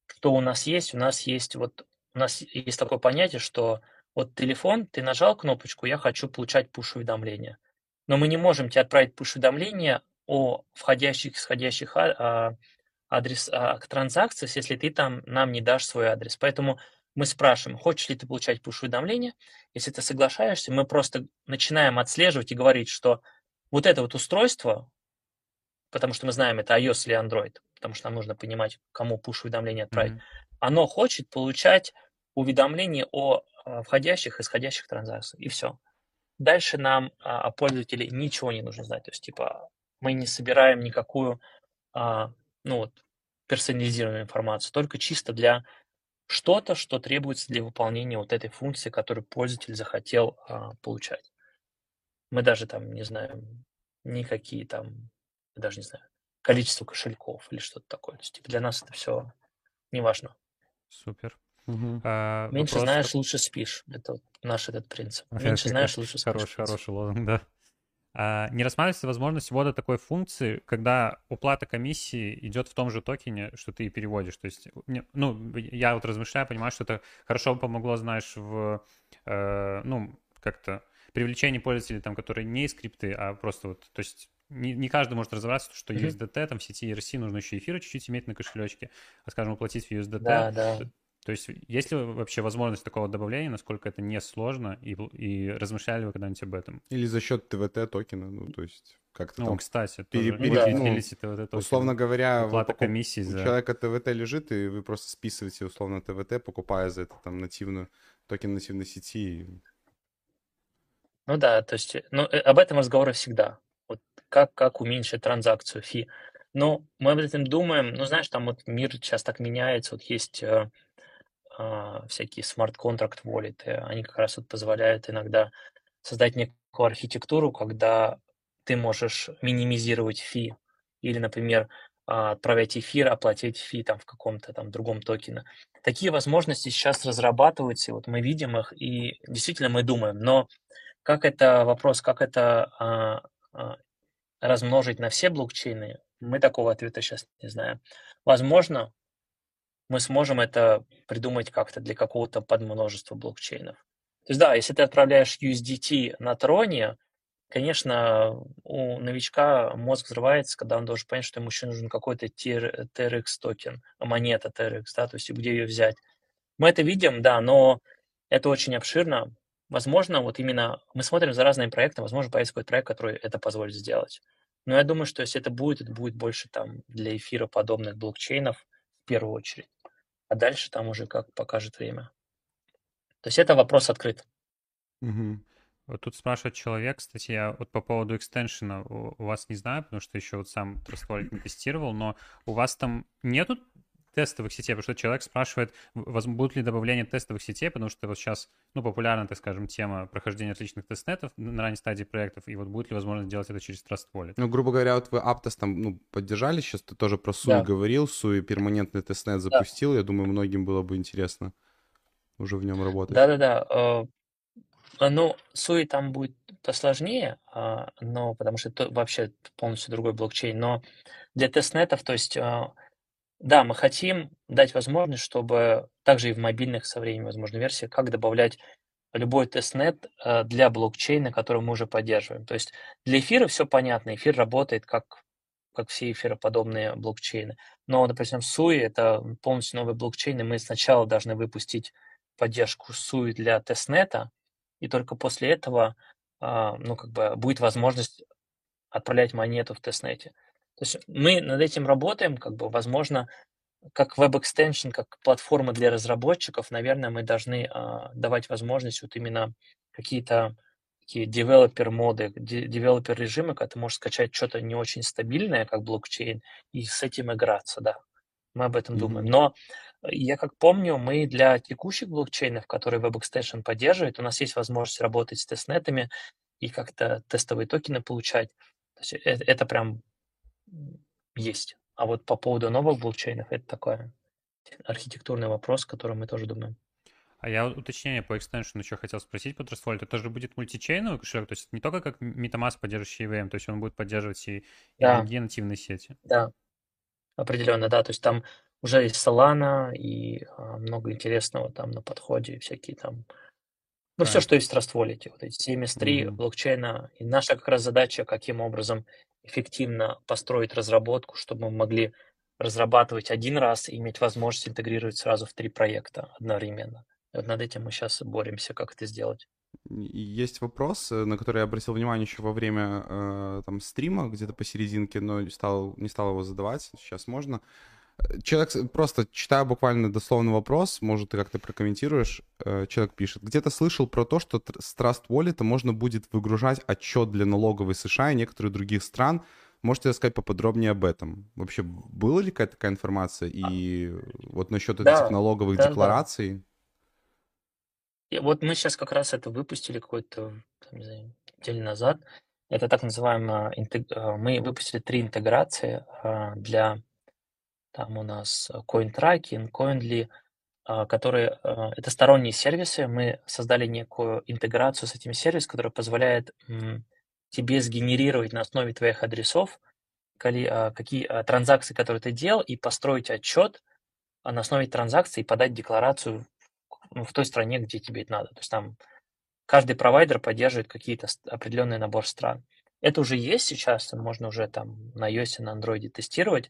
что у нас есть? У нас есть вот... У нас есть такое понятие, что вот телефон, ты нажал кнопочку, я хочу получать пуш-уведомления. Но мы не можем тебе отправить пуш-уведомления о входящих и исходящих адрес, о транзакциях, если ты там нам не дашь свой адрес. Поэтому мы спрашиваем, хочешь ли ты получать пуш-уведомления. Если ты соглашаешься, мы просто начинаем отслеживать и говорить, что вот это вот устройство, потому что мы знаем, это iOS или Android, потому что нам нужно понимать, кому пуш-уведомления отправить, mm-hmm. оно хочет получать уведомления о входящих и исходящих транзакциях, и все. Дальше нам о пользователе ничего не нужно знать. То есть, типа, мы не собираем никакую ну, вот, персонализированную информацию, только чисто для что-то, что требуется для выполнения вот этой функции, которую пользователь захотел получать. Мы даже там, не знаю, никакие там, даже не знаю, количество кошельков или что-то такое. То есть, типа, для нас это все неважно. Супер. Угу. А, меньше вопрос... знаешь, лучше спишь. Это вот наш этот принцип. Меньше знаешь, лучше спишь. Хороший, хороший лозунг, да. А, не рассматривается возможность ввода такой функции, когда уплата комиссии идет в том же токене, что ты и переводишь. То есть, ну, я вот размышляю, понимаю, что это хорошо помогло, знаешь, в, э, ну, как-то привлечении пользователей, там, которые не из крипты, а просто вот, то есть, Не, не каждый может разобраться, что ю эс ди ти, mm-hmm. там в сети и эр си нужно еще эфира чуть-чуть иметь на кошелечке, а, скажем, уплатить в ю эс ди ти. Да, да. То, то есть есть ли вообще возможность такого добавления, насколько это несложно, и, и размышляли вы когда-нибудь об этом? Или за счет ти ви ти токена, ну, то есть как-то ну, там... Кстати, пере, пере, да. ну, кстати, условно говоря, уплата покуп... комиссии за... у человека ти ви ти лежит, и вы просто списываете, условно, ти ви ти, покупая за это там нативную, токен нативной сети. Ну да, то есть ну, об этом разговоры всегда. Вот как, как уменьшить транзакцию фи. Но мы об этом думаем, ну, знаешь, там вот мир сейчас так меняется, вот есть э, э, всякие смарт-контракт воллеты, они как раз вот позволяют иногда создать некую архитектуру, когда ты можешь минимизировать фи или, например, отправлять эфир, оплатить фи там в каком-то там другом токене. Такие возможности сейчас разрабатываются, и вот мы видим их, и действительно мы думаем, но как это вопрос, как это... Э, размножить на все блокчейны, мы такого ответа сейчас не знаем. Возможно, мы сможем это придумать как-то для какого-то подмножества блокчейнов. То есть да, если ты отправляешь ю эс ди ти на троне, конечно, у новичка мозг взрывается, когда он должен понять, что ему еще нужен какой-то ти эр экс токен, монета ти эр экс, да, то есть где ее взять. Мы это видим, да, но это очень обширно. Возможно, вот именно мы смотрим за разными проектами, возможно, появится какой-то проект, который это позволит сделать. Но я думаю, что если это будет, это будет больше там для эфира подобных блокчейнов в первую очередь. А дальше там уже как покажет время. То есть это вопрос открыт. Угу. Вот тут спрашивает человек, кстати, я вот по поводу экстеншена у вас не знаю, потому что еще вот сам Trust Wallet не тестировал, но у вас там нету тестовых сетей, потому что человек спрашивает, будут ли добавления тестовых сетей, потому что вот сейчас, ну, популярна, так скажем, тема прохождения различных тестнетов на ранней стадии проектов, и вот будет ли возможность делать это через Trust Wallet. Ну, грубо говоря, вот вы Aptos там, ну, поддержали, сейчас ты тоже про Суи да. говорил, Суи перманентный тестнет запустил, да. я думаю, многим было бы интересно уже в нем работать. Да-да-да. Ну, Суи там будет посложнее, но, потому что это вообще полностью другой блокчейн, но для тестнетов, то есть, да, мы хотим дать возможность, чтобы также и в мобильных со временем возможной версии, как добавлять любой тестнет для блокчейна, который мы уже поддерживаем. То есть для эфира все понятно, эфир работает как, как все эфироподобные блокчейны. Но, например, Суи — это полностью новый блокчейн, и мы сначала должны выпустить поддержку Суи для тестнета, и только после этого, ну, как бы будет возможность отправлять монету в тестнете. То есть мы над этим работаем, как бы, возможно, как веб-экстеншн, как платформа для разработчиков, наверное, мы должны давать возможность вот именно какие-то такие девелопер-моды, девелопер-режимы, когда ты можешь скачать что-то не очень стабильное, как блокчейн, и с этим играться, да. Мы об этом mm-hmm. думаем. Но я как помню, мы для текущих блокчейнов, которые WebExtension поддерживает, у нас есть возможность работать с тестнетами и как-то тестовые токены получать. То есть это, это прям есть. А вот по поводу новых блокчейнов это такой архитектурный вопрос, о котором мы тоже думаем. А я уточнение по экстеншену еще хотел спросить по Trust Wallet. Это же будет мультичейновый кошелек, то есть не только как MetaMask, поддерживающий и ви эм, то есть он будет поддерживать и другие да. нативные сети. Да, определенно, да. То есть там уже есть Solana и а, много интересного там на подходе, всякие там... Ну, right. все, что есть в Trust Wallet. Вот эти семьдесят три mm-hmm. блокчейна. И наша как раз задача, каким образом эффективно построить разработку, чтобы мы могли разрабатывать один раз и иметь возможность интегрировать сразу в три проекта одновременно. И вот над этим мы сейчас боремся, как это сделать. Есть вопрос, на который я обратил внимание еще во время э, там, стрима, где-то посерединке, но не стал, не стал его задавать. Сейчас можно. Человек, просто читаю буквально дословный вопрос, может, ты как-то прокомментируешь. Человек пишет. Где-то слышал про то, что с Trust Wallet можно будет выгружать отчет для налоговой США и некоторых других стран. Можете рассказать поподробнее об этом? Вообще, была ли какая-то такая информация? И а, вот насчет да, этих налоговых да, деклараций? Да. Вот мы сейчас как раз это выпустили какой-то, не знаю, неделю назад. Это так называемая... Интег... Мы выпустили три интеграции для... Там у нас CoinTracking, Coinly, которые... Это сторонние сервисы. Мы создали некую интеграцию с этим сервисом, который позволяет тебе сгенерировать на основе твоих адресов какие транзакции, которые ты делал, и построить отчет на основе транзакций и подать декларацию в той стране, где тебе это надо. То есть там каждый провайдер поддерживает какие-то определенный набор стран. Это уже есть сейчас, можно уже там на iOS, на Android тестировать.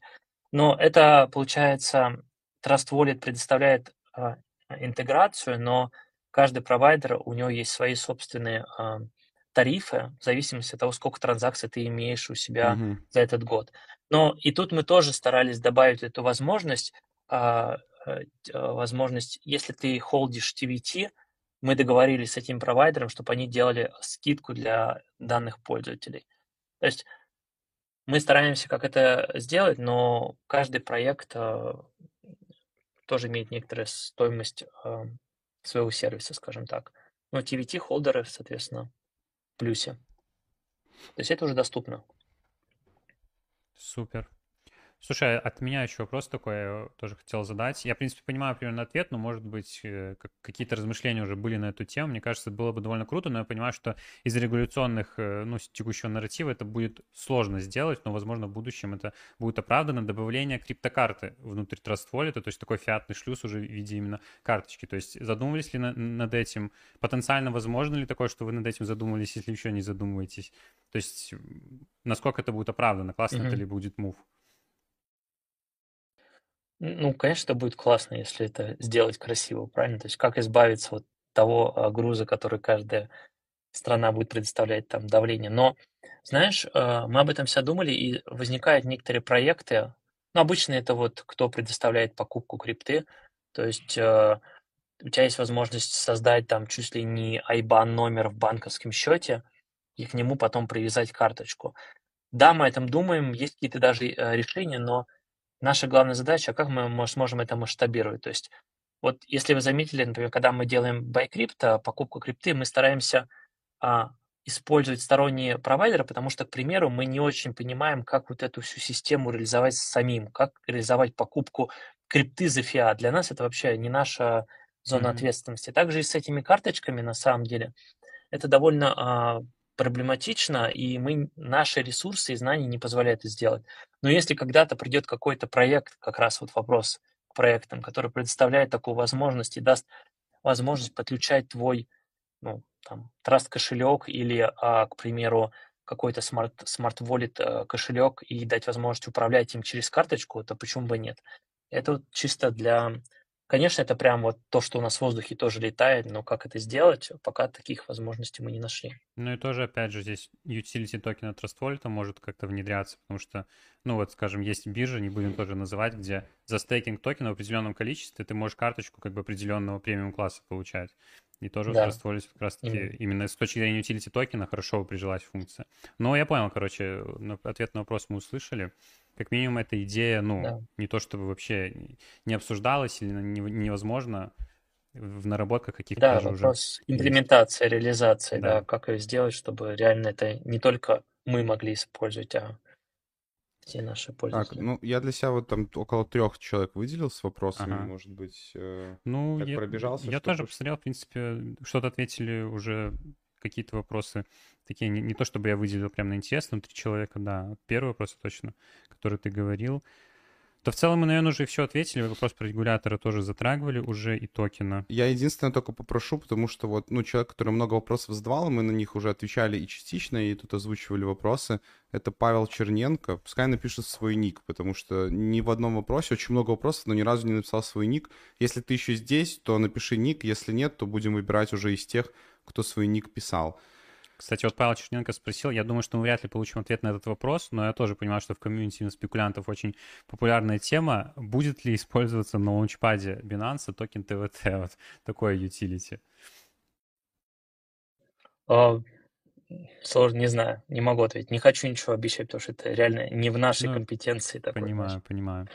Но это, получается, Trust Wallet предоставляет э, интеграцию, но каждый провайдер, у него есть свои собственные э, тарифы, в зависимости от того, сколько транзакций ты имеешь у себя mm-hmm. за этот год. Но и тут мы тоже старались добавить эту возможность, э, э, возможность, если ты холдишь ти ви ти, мы договорились с этим провайдером, чтобы они делали скидку для данных пользователей. То есть мы стараемся как это сделать, но каждый проект э, тоже имеет некоторую стоимость э, своего сервиса, скажем так. Но ти ви ти-холдеры, соответственно, в плюсе. То есть это уже доступно. Супер. Слушай, от меня еще вопрос такой, я тоже хотел задать. Я, в принципе, понимаю примерно ответ, но, может быть, какие-то размышления уже были на эту тему. Мне кажется, было бы довольно круто, но я понимаю, что из регуляционных, ну, текущего нарратива это будет сложно сделать, но, возможно, в будущем это будет оправдано. Добавление криптокарты внутрь Trust Wallet, то есть такой фиатный шлюз уже в виде именно карточки. То есть задумывались ли над этим? Потенциально возможно ли такое, что вы над этим задумывались, если еще не задумываетесь? То есть насколько это будет оправдано? Классно mm-hmm. это ли будет мув? Ну, конечно, это будет классно, если это сделать красиво, правильно? То есть как избавиться от того груза, который каждая страна будет предоставлять, там, давление. Но, знаешь, мы об этом все думали, и возникают некоторые проекты. Ну, обычно это вот кто предоставляет покупку крипты. То есть у тебя есть возможность создать там чуть ли не ай бан номер в банковском счете и к нему потом привязать карточку. Да, мы об этом думаем, есть какие-то даже решения, но Наша главная задача, как мы мо- сможем это масштабировать. То есть, вот если вы заметили, например, когда мы делаем buy крипто, покупку крипты, мы стараемся а, использовать сторонние провайдеры, потому что, к примеру, мы не очень понимаем, как вот эту всю систему реализовать самим, как реализовать покупку крипты за фиат. Для нас это вообще не наша зона Мгм. ответственности. Также и с этими карточками, на самом деле, это довольно а, проблематично, и мы, наши ресурсы и знания не позволяют это сделать. Но если когда-то придет какой-то проект, как раз вот вопрос к проектам, который предоставляет такую возможность и даст возможность подключать твой, ну, там, Trust кошелек или, а, к примеру, какой-то смарт, смарт wallet э, кошелек и дать возможность управлять им через карточку, то почему бы нет? Это вот чисто для... Конечно, это прям вот то, что у нас в воздухе тоже летает, но как это сделать, пока таких возможностей мы не нашли. Ну и тоже, опять же, здесь utility токен от Trust Wallet может как-то внедряться, потому что, ну вот, скажем, есть биржа, не будем тоже называть, где за стейкинг токена в определенном количестве ты можешь карточку как бы определенного премиум-класса получать. И тоже в Да, Trust Wallet как раз-таки именно. именно с точки зрения utility токена хорошо прижилась функция. Но я понял, короче, на- ответ на вопрос мы услышали. Как минимум, эта идея, ну, Да. не то чтобы вообще не обсуждалась или не- невозможно, в наработках каких-то Да, даже уже вопрос есть. имплементации, реализации, да, Да. как ее сделать, чтобы реально это не только мы могли использовать, а все наши Так, пользователи. ну я для себя вот там около трех человек выделил с вопросами, Ага. может быть, э, Ну, так я, пробежался, я что тоже пришло. посмотрел, в принципе, что-то ответили уже какие-то вопросы. Такие не, не то, чтобы я выделил прям на интерес, но три человека, да. Первый вопрос точно, который ты говорил. То в целом мы, наверное, уже все ответили. Вопрос про регулятора тоже затрагивали уже и токена. Я единственное только попрошу, потому что вот, ну, человек, который много вопросов задавал, мы на них уже отвечали и частично, и тут озвучивали вопросы. Это Павел Черненко. Пускай напишет свой ник, потому что ни в одном вопросе очень много вопросов, но ни разу не написал свой ник. Если ты еще здесь, то напиши ник. Если нет, то будем выбирать уже из тех, кто свой ник писал. Кстати, вот Павел Черненко спросил, я думаю, что мы вряд ли получим ответ на этот вопрос, но я тоже понимаю, что в комьюнити на спекулянтов очень популярная тема. Будет ли использоваться на лаунчпаде Binance токен ТВТ? Вот такое utility. А, Сложно, не знаю, не могу ответить. Не хочу ничего обещать, потому что это реально не в нашей Ну, компетенции такой, понимаю, знаешь. понимаю.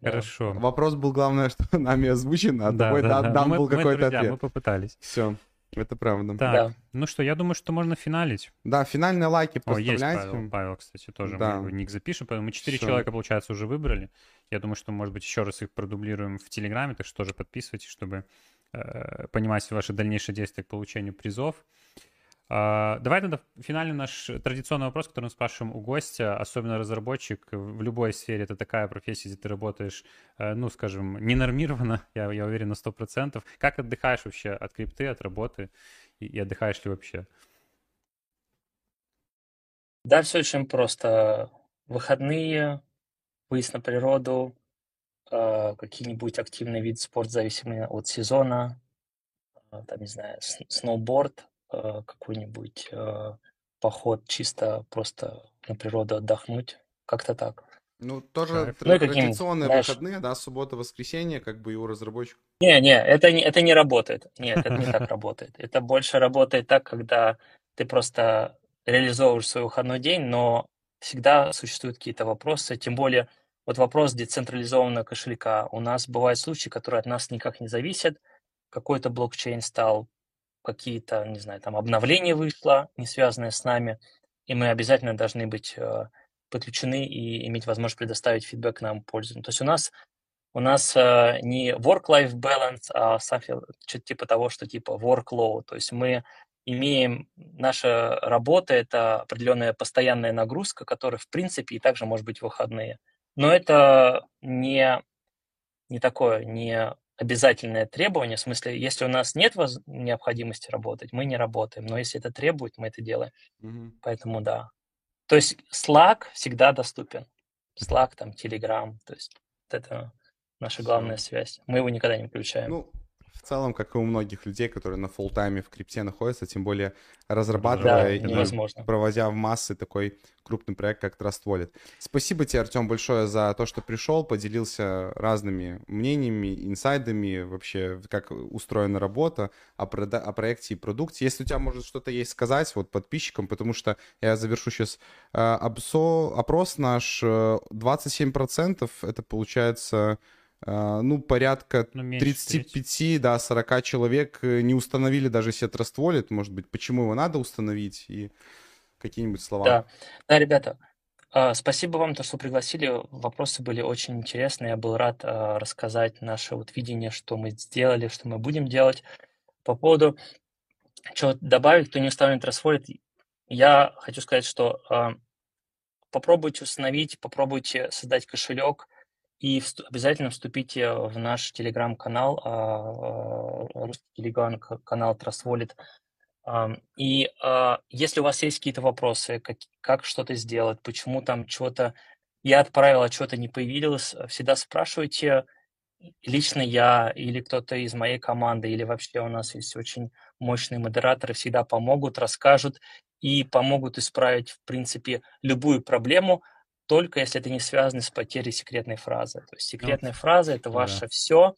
Да. Хорошо. Вопрос был, главное, что нами озвучено, а Да, тобой да, да- да. Ну, дан мы, был мы какой-то друзья, мы ответ. попытались. Все, это правда. Так, Да. ну что, я думаю, что можно финалить. Да, финальные лайки О, есть Павел. проставляйте. Павел, кстати, тоже мы Да, его ник запишем. Поэтому мы четыре все. человека, получается, уже выбрали. Я думаю, что, может быть, еще раз их продублируем в Телеграме, так что тоже подписывайтесь, чтобы э, понимать ваши дальнейшие действия к получению призов. А, давай тогда финальный наш традиционный вопрос, который мы спрашиваем у гостя, особенно разработчик. В любой сфере это такая профессия, где ты работаешь, э, ну, скажем, ненормированно, я, я уверен на сто процентов. Как отдыхаешь вообще от крипты, от работы и, и отдыхаешь ли вообще? Да, все очень просто. Выходные, выезд на природу, а, какие-нибудь активные виды спорта, зависимые от сезона, а, там, не знаю, с- сноуборд, а, какой-нибудь а, поход чисто просто на природу отдохнуть, как-то так. Ну, тоже Кайф. тр- Ну и какие-нибудь, традиционные знаешь, выходные, да, суббота, воскресенье, как бы и у разработчиков. Не, не, это не, это не работает. Нет, это не так работает. Это больше работает так, когда ты просто реализовываешь свой выходной день, но всегда существуют какие-то вопросы. Тем более, вот вопрос децентрализованного кошелька. У нас бывают случаи, которые от нас никак не зависят. Какой-то блокчейн стал, какие-то, не знаю, там обновления вышло, не связанные с нами, и мы обязательно должны быть э, подключены и иметь возможность предоставить фидбэк нам пользователям. То есть у нас у нас э, не work-life balance, а что-то типа того, что типа workload. То есть мы имеем, наша работа– это определенная постоянная нагрузка, которая, в принципе, и также может быть в выходные. Но это не, не такое, не обязательное требование. В смысле, если у нас нет воз- необходимости работать, мы не работаем. Но если это требует, мы это делаем. Мгм. Поэтому да. То есть Slack всегда доступен. Slack, там, Telegram. То есть вот это наша Все. главная связь. Мы его никогда не включаем. Ну, в целом, как и у многих людей, которые на фулл-тайме в крипте находятся, тем более разрабатывая да, и возможно. проводя в массы такой крупный проект, как Trust Wallet. Спасибо тебе, Артем, большое за то, что пришел, поделился разными мнениями, инсайдами, вообще как устроена работа о, прода- о проекте и продукте. Если у тебя, может, что-то есть сказать вот подписчикам, потому что я завершу сейчас э, обсо- опрос наш, э, двадцать семь процентов это получается... Ну, порядка ну, тридцать пять сорок человек не установили даже себе Trust Wallet. Может быть, почему его надо установить и какие-нибудь слова. Да, да, ребята, спасибо вам, то, что пригласили. Вопросы были очень интересные. Я был рад рассказать наше вот видение, что мы сделали, что мы будем делать. По поводу чего добавить, кто не установлен Trust Wallet, я хочу сказать, что попробуйте установить, попробуйте создать кошелек, и обязательно вступите в наш телеграм-канал, русский телеграм-канал Trust Wallet. И если у вас есть какие-то вопросы, как, как что-то сделать, почему там что-то я отправил, а что-то не появилось, всегда спрашивайте. Лично я или кто-то из моей команды, или вообще у нас есть очень мощные модераторы, всегда помогут, расскажут и помогут исправить, в принципе, любую проблему, только если это не связано с потерей секретной фразы. То есть секретная ну, фраза – это ваше да. все.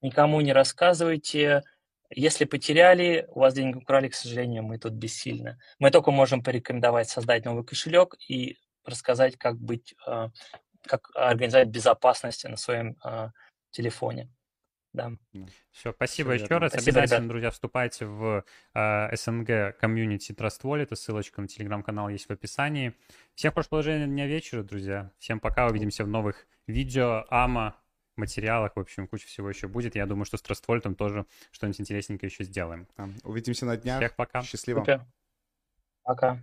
Никому не рассказывайте. Если потеряли, у вас деньги украли, к сожалению, мы тут бессильны. Мы только можем порекомендовать создать новый кошелек и рассказать, как быть, как организовать безопасность на своем телефоне. Да. Все, спасибо Все еще раз. Спасибо, Обязательно, ребят. друзья, вступайте в э, СНГ комьюнити Trust Wallet. Ссылочка на телеграм-канал есть в описании. Всех хорошего положения дня вечера, друзья. Всем пока. Увидимся в новых видео, АМА, материалах. В общем, куча всего еще будет. Я думаю, что с Trust Wallet тоже что-нибудь интересненькое еще сделаем. Увидимся на днях. Всех пока. Счастливо. Супер. Пока.